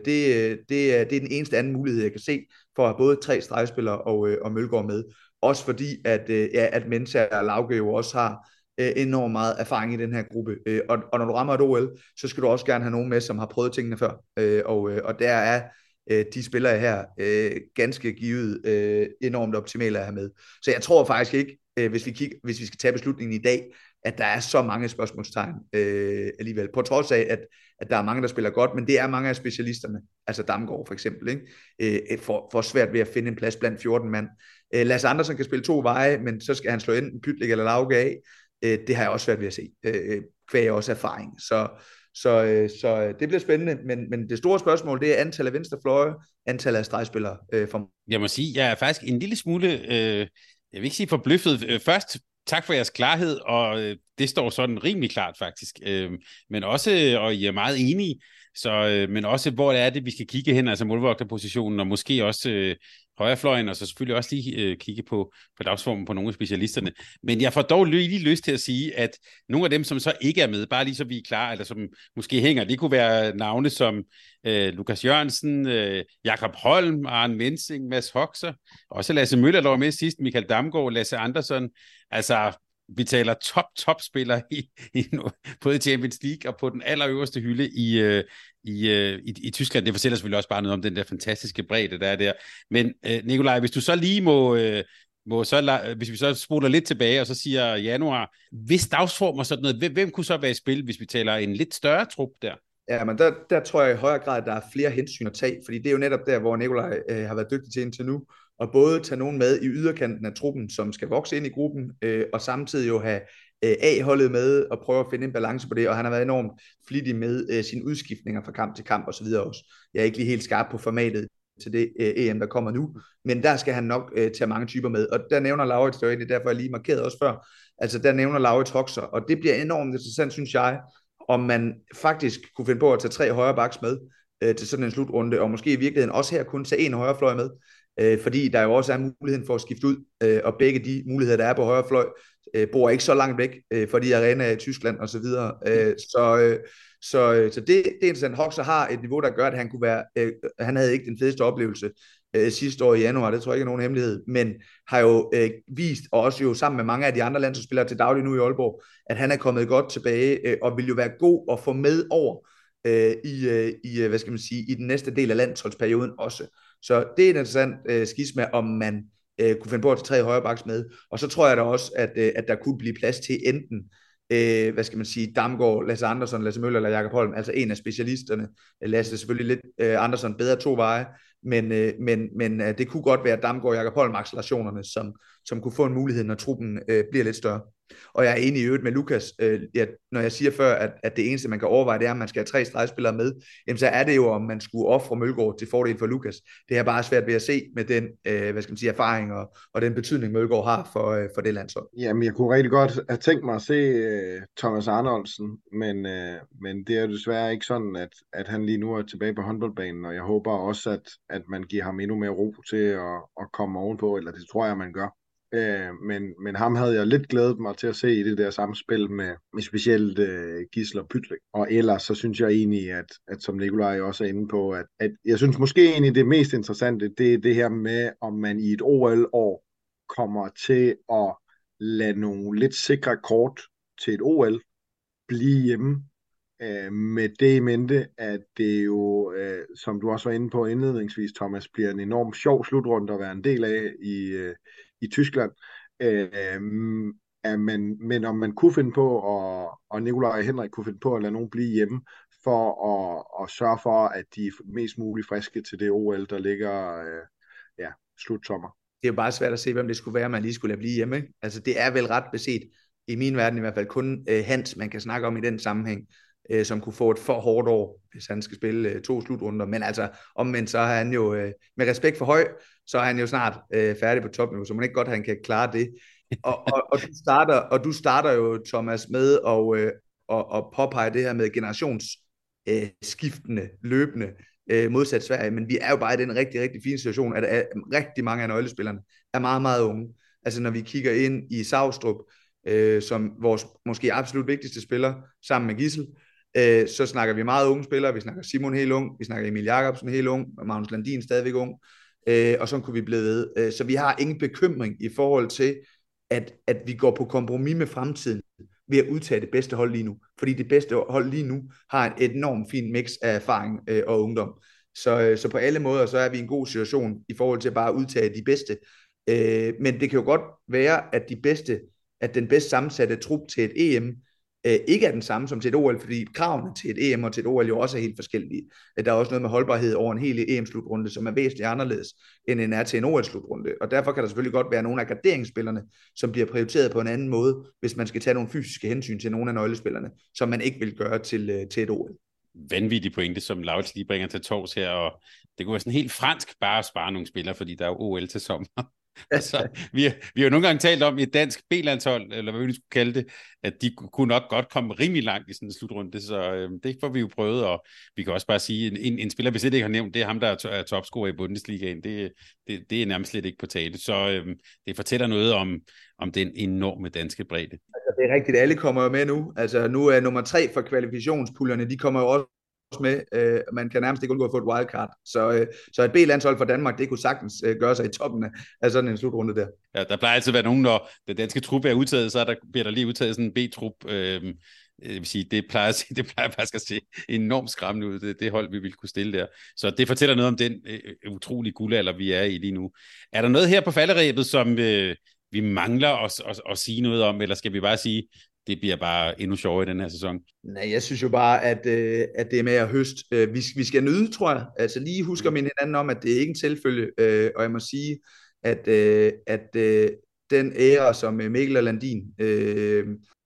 Det er den eneste anden mulighed, jeg kan se, for at have både 3 stregspillere og Mølgaard med. Også fordi, at Mensa og Lauke jo også har enormt meget erfaring i den her gruppe. Og når du rammer et OL, så skal du også gerne have nogen med, som har prøvet tingene før. Og der er de spillere her ganske givet enormt optimale at have med. Så jeg tror faktisk ikke, hvis vi skal tage beslutningen i dag, at der er så mange spørgsmålstegn alligevel. På trods af, at der er mange, der spiller godt, men det er mange af specialisterne, altså Damgaard for eksempel, ikke? For svært ved at finde en plads blandt 14 mand. Lasse Andersen kan spille 2 veje, men så skal han slå enten Pytlik eller Lauke af. Det har jeg også svært ved at se, kvæg også erfaring. Så det bliver spændende, men det store spørgsmål, det er antallet af venstrefløje, antallet af stregspillere. Jeg må sige, jeg er faktisk en lille smule, jeg vil ikke sige forbløffet. Først, tak for jeres klarhed, og det står sådan rimelig klart faktisk. Men også, og I er meget enige, men også hvor er det, vi skal kigge hen, altså målvogterpositionen, og måske også højrefløjen, og så selvfølgelig også lige kigge på dagsformen på nogle af specialisterne. Men jeg får dog lige lyst til at sige, at nogle af dem, som så ikke er med, bare lige så vi er klar, eller som måske hænger, det kunne være navne som Lukas Jørgensen, Jakob Holm, Arne Mensing, Mads Hoxer, også Lasse Møller, der var med sidst, Michael Damgaard, Lasse Andersen, altså vi taler top spillere både i Champions League og på den allerøverste hylde i Tyskland. Det fortæller selvfølgelig også bare noget om den der fantastiske bredde, der er der. Men Nikolaj, hvis du så lige hvis vi så spoler lidt tilbage og så siger januar, hvis dagsform og sådan noget, hvem kunne så være i spil, hvis vi taler en lidt større trup der? Ja, men der tror jeg i højere grad, at der er flere hensyn at tage, fordi det er jo netop der, hvor Nikolaj har været dygtig til indtil nu, og både tage nogen med i yderkanten af truppen, som skal vokse ind i gruppen, og samtidig jo have A-holdet med, og prøve at finde en balance på det, og han har været enormt flittig med sine udskiftninger fra kamp til kamp osv. også. Jeg er ikke lige helt skarp på formatet til det EM, der kommer nu, men der skal han nok tage mange typer med, og der nævner Laurids, det var egentlig derfor, jeg lige markerede også før, altså der nævner Laurids Hoxer, og det bliver enormt interessant, synes jeg, om man faktisk kunne finde på at tage 3 højre backs med til sådan en slutrunde, og måske i virkeligheden også her kun tage en højre fløj med, fordi der jo også er muligheden for at skifte ud, og begge de muligheder, der er på højre fløj, bor ikke så langt væk fra de arenaer i Tyskland osv. Så det er interessant. Hoxer har et niveau, der gør, at han kunne være, han havde ikke den fedeste oplevelse sidste år i januar, det tror jeg ikke er nogen hemmelighed, men har jo vist, og også jo sammen med mange af de andre landsholdsspillere til daglig nu i Aalborg, at han er kommet godt tilbage, og vil jo være god at få med over i den næste del af landsholdsperioden også. Så det er et interessant skisma, om man kunne finde på at tage 3 højrebaks med, og så tror jeg da også, at der kunne blive plads til enten hvad skal man sige, Damgaard, Lasse Andersson, Lasse Møller eller Jakob Holm, altså en af specialisterne. Lasse er selvfølgelig lidt Andersson bedre to veje, men det kunne godt være Damgaard og Jakob Holm accelerationerne, som kunne få en mulighed, når truppen bliver lidt større. Og jeg er enig i øvrigt med Lukas, når jeg siger før, at det eneste man kan overveje, det er, at man skal have 3 stregspillere med, jamen, så er det jo, om man skulle ofre Mølgaard til fordel for Lukas. Det er bare svært ved at se med den hvad skal man sige, erfaring og den betydning, Mølgaard har for det landshold. Jamen, jeg kunne rigtig godt have tænkt mig at se Thomas Arnoldsen, men det er jo desværre ikke sådan, at han lige nu er tilbage på håndboldbanen, og jeg håber også, at man giver ham endnu mere ro til at komme ovenpå, eller det tror jeg, man gør. Men ham havde jeg lidt glædet mig til at se i det der samspil med specielt Gisler Pytlik. Og ellers så synes jeg egentlig, at som Nicolaj også er inde på, at jeg synes måske egentlig det mest interessante, det er det her med, om man i et OL-år kommer til at lade nogle lidt sikre kort til et OL blive hjemme. Med det i mente, at det jo, som du også var inde på indledningsvis, Thomas, bliver en enorm sjov slutrunde at være en del af i Tyskland. Men om man kunne finde på, og Nicolaj og Henrik kunne finde på at lade nogen blive hjemme, for at sørge for, at de er mest muligt friske til det OL, der ligger slutsommer. Det er jo bare svært at se, hvem det skulle være, man lige skulle lade blive hjemme. Altså, det er vel ret beset, i min verden i hvert fald, kun Hans, man kan snakke om i den sammenhæng, som kunne få et for hårdt år, hvis han skal spille 2 slutrunder. Men altså, omvendt så er han jo, med respekt for Høj, så er han jo snart færdig på topniveau, så man ikke godt, han kan klare det. Og du starter jo, Thomas, med at påpege det her med generationsskiftende, løbende, modsat Sverige. Men vi er jo bare i den rigtig, rigtig fine situation, at rigtig mange af nøglespillerne er meget, meget unge. Altså, når vi kigger ind i Savstrup, som vores måske absolut vigtigste spiller, sammen med Gissel, så snakker vi meget unge spillere. Vi snakker Simon helt ung, vi snakker Emil Jacobsen helt ung, Magnus Landin stadigvæk ung, og sådan kunne vi blive ved. Så vi har ingen bekymring i forhold til, at vi går på kompromis med fremtiden ved at udtage det bedste hold lige nu. Fordi det bedste hold lige nu har et enormt fint mix af erfaring og ungdom. Så på alle måder, så er vi i en god situation i forhold til at bare udtage de bedste. Men det kan jo godt være, at den bedst sammensatte trup til et EM ikke er den samme som til et OL, fordi kravene til et EM og til et OL jo også er helt forskellige. Der er også noget med holdbarhed over en hel EM-slutrunde, som er væsentligt anderledes, end en er til en OL-slutrunde. Og derfor kan der selvfølgelig godt være nogle af garderingsspillerne, som bliver prioriteret på en anden måde, hvis man skal tage nogle fysiske hensyn til nogle af nøglespillerne, som man ikke vil gøre til et OL. Vanvittig pointe, som Laurids lige bringer til tors her, og det kunne være sådan helt fransk bare at spare nogle spillere, fordi der er jo OL til sommer. Altså, vi har jo nogle gange talt om i et dansk B-landshold, eller hvad vi skulle kalde det, at de kunne nok godt komme rimelig langt i sådan en slutrunde, så det får vi jo prøvet, og vi kan også bare sige, en spiller, vi slet ikke har nævnt, det er ham, der er topscorer i Bundesligaen, det er nærmest slet ikke på tale, så det fortæller noget om den enorme danske bredde. Altså, det er rigtigt, alle kommer jo med nu, altså nu er nummer 3 for kvalifikationspuljerne, de kommer jo også med, man kan nærmest ikke undgå at få et wildcard, så et B-landshold for Danmark, det kunne sagtens gøre sig i toppen af sådan en slutrunde der. Ja, der plejer altid at være nogen, når den danske trup er udtaget, så bliver der lige udtaget sådan en B-trup, jeg vil sige, det plejer faktisk at se enormt skræmmende ud, det hold, vi ville kunne stille der. Så det fortæller noget om den utrolige guldalder, vi er i lige nu. Er der noget her på falderæbet, som vi mangler at sige noget om, eller skal vi bare sige, det bliver bare endnu sjovere i den her sæson? Nej, jeg synes jo bare, at det er med at høste. Vi skal nyde, tror jeg. Altså lige husker mine hinanden om, at det ikke er en selvfølge. Og jeg må sige, at den ære, som Mikkel og Landin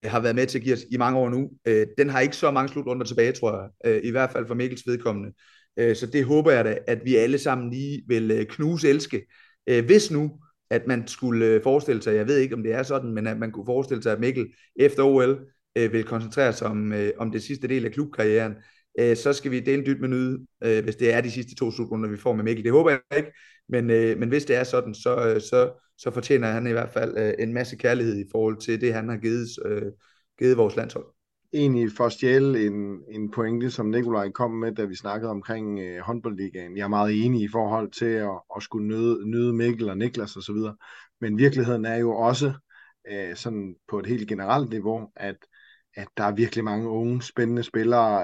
har været med til at give os i mange år nu, den har ikke så mange slutrunder tilbage, tror jeg. I hvert fald for Mikkels vedkommende. Så det håber jeg da, at vi alle sammen lige vil knuse elske. Hvis nu at man skulle forestille sig, jeg ved ikke, om det er sådan, men at man kunne forestille sig, at Mikkel efter OL vil koncentrere sig om det sidste del af klubkarrieren, så skal vi dele dybt med nyde, hvis det er de sidste 2 slutrunder, vi får med Mikkel. Det håber jeg ikke, men hvis det er sådan, så fortjener han i hvert fald en masse kærlighed i forhold til det, han har givet vores landshold. Egentlig for at stjæle en pointe, som Nicolaj kom med, da vi snakkede omkring håndboldligaen. Jeg er meget enig i forhold til at skulle nyde Mikkel og Niklas osv. Men virkeligheden er jo også sådan på et helt generelt niveau, at der er virkelig mange unge, spændende spillere,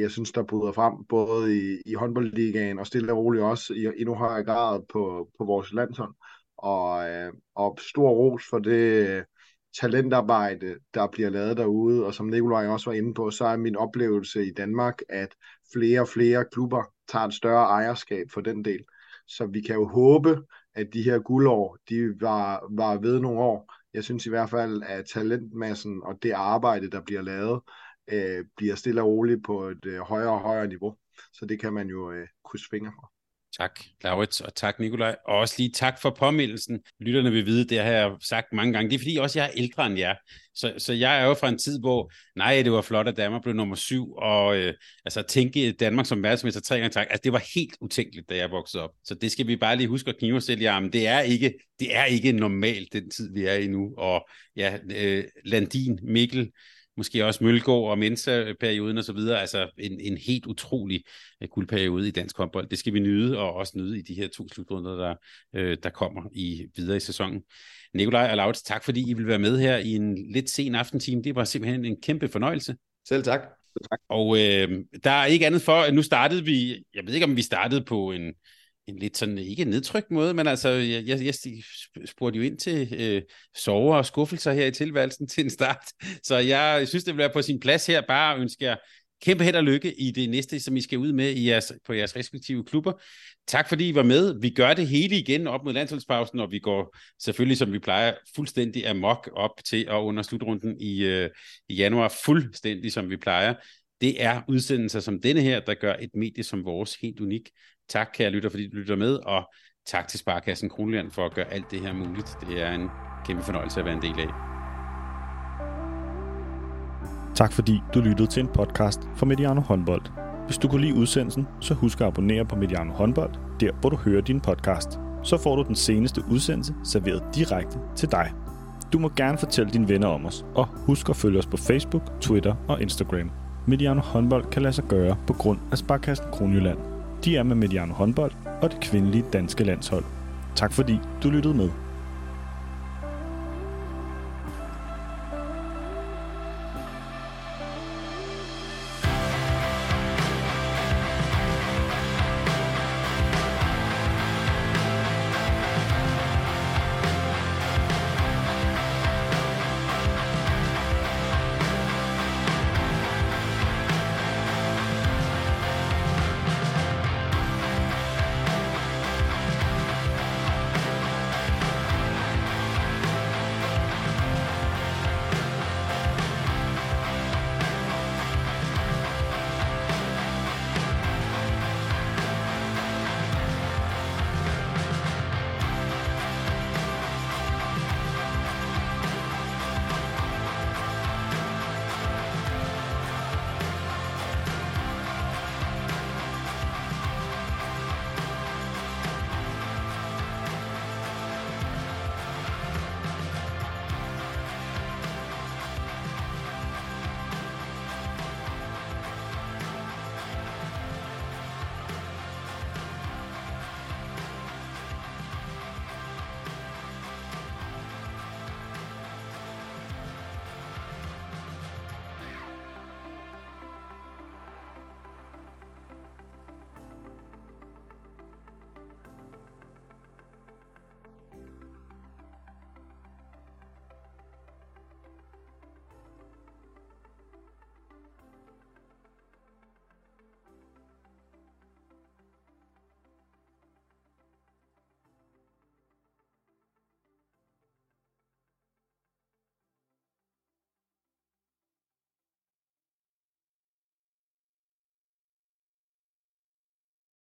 jeg synes, der bryder frem, både i håndboldligaen og stille og roligt også i endnu højere grad på vores landshold. Og stor ros for det talentarbejde, der bliver lavet derude, og som Nicolaj også var inde på, så er min oplevelse i Danmark, at flere og flere klubber tager et større ejerskab for den del. Så vi kan jo håbe, at de her guldår, de var ved nogle år. Jeg synes i hvert fald, at talentmassen og det arbejde, der bliver lavet, bliver stille og roligt på et højere og højere niveau. Så det kan man jo krydse fingre for. Tak, Laurids, og tak, Nicolaj. Og også lige tak for påmindelsen. Lytterne vil vide, det har jeg sagt mange gange. Det er fordi, også jeg er ældre end jer. Så jeg er jo fra en tid, hvor nej, det var flot, at Danmark blev nummer 7, og altså tænke Danmark som verdensmester 3 gange tak. Altså, det var helt utænkeligt, da jeg voksede op. Så det skal vi bare lige huske at knive os selv i armen. Det er ikke normalt, den tid, vi er i nu. Og ja, Landin, Mikkel, måske også Mølgaard og Mensa-perioden og så videre, altså en helt utrolig guldperiode i dansk håndbold. Det skal vi nyde, og også nyde i de her 2 slutrunder, der kommer videre i sæsonen. Nicolaj og Laurids, tak fordi I vil være med her i en lidt sen aftentime. Det var simpelthen en kæmpe fornøjelse. Selv tak. Og der er ikke andet for, at nu startede vi, jeg ved ikke om vi startede på en lidt sådan, ikke en nedtrykt måde, men altså, jeg spurgte jo ind til sorger og skuffelser her i tilværelsen til en start. Så jeg synes, det vil være på sin plads her. Bare ønsker jer kæmpe held og lykke i det næste, som I skal ud med på jeres respektive klubber. Tak fordi I var med. Vi gør det hele igen op mod landsholdspausen, og vi går selvfølgelig, som vi plejer, fuldstændig amok op til og under slutrunden i januar. Fuldstændig, som vi plejer. Det er udsendelser som denne her, der gør et medie som vores helt unik. Tak, kære lytter, fordi du lytter med, og tak til Sparkassen Kronjylland for at gøre alt det her muligt. Det er en kæmpe fornøjelse at være en del af. Tak fordi du lyttede til en podcast fra Mediano Håndbold. Hvis du kunne lide udsendelsen, så husk at abonnere på Mediano Håndbold, der hvor du hører din podcast. Så får du den seneste udsendelse serveret direkte til dig. Du må gerne fortælle dine venner om os, og husk at følge os på Facebook, Twitter og Instagram. Mediano Håndbold kan lade sig gøre på grund af Sparkassen Kronjylland. De er med Mediano Håndbold og det kvindelige danske landshold. Tak fordi du lyttede med.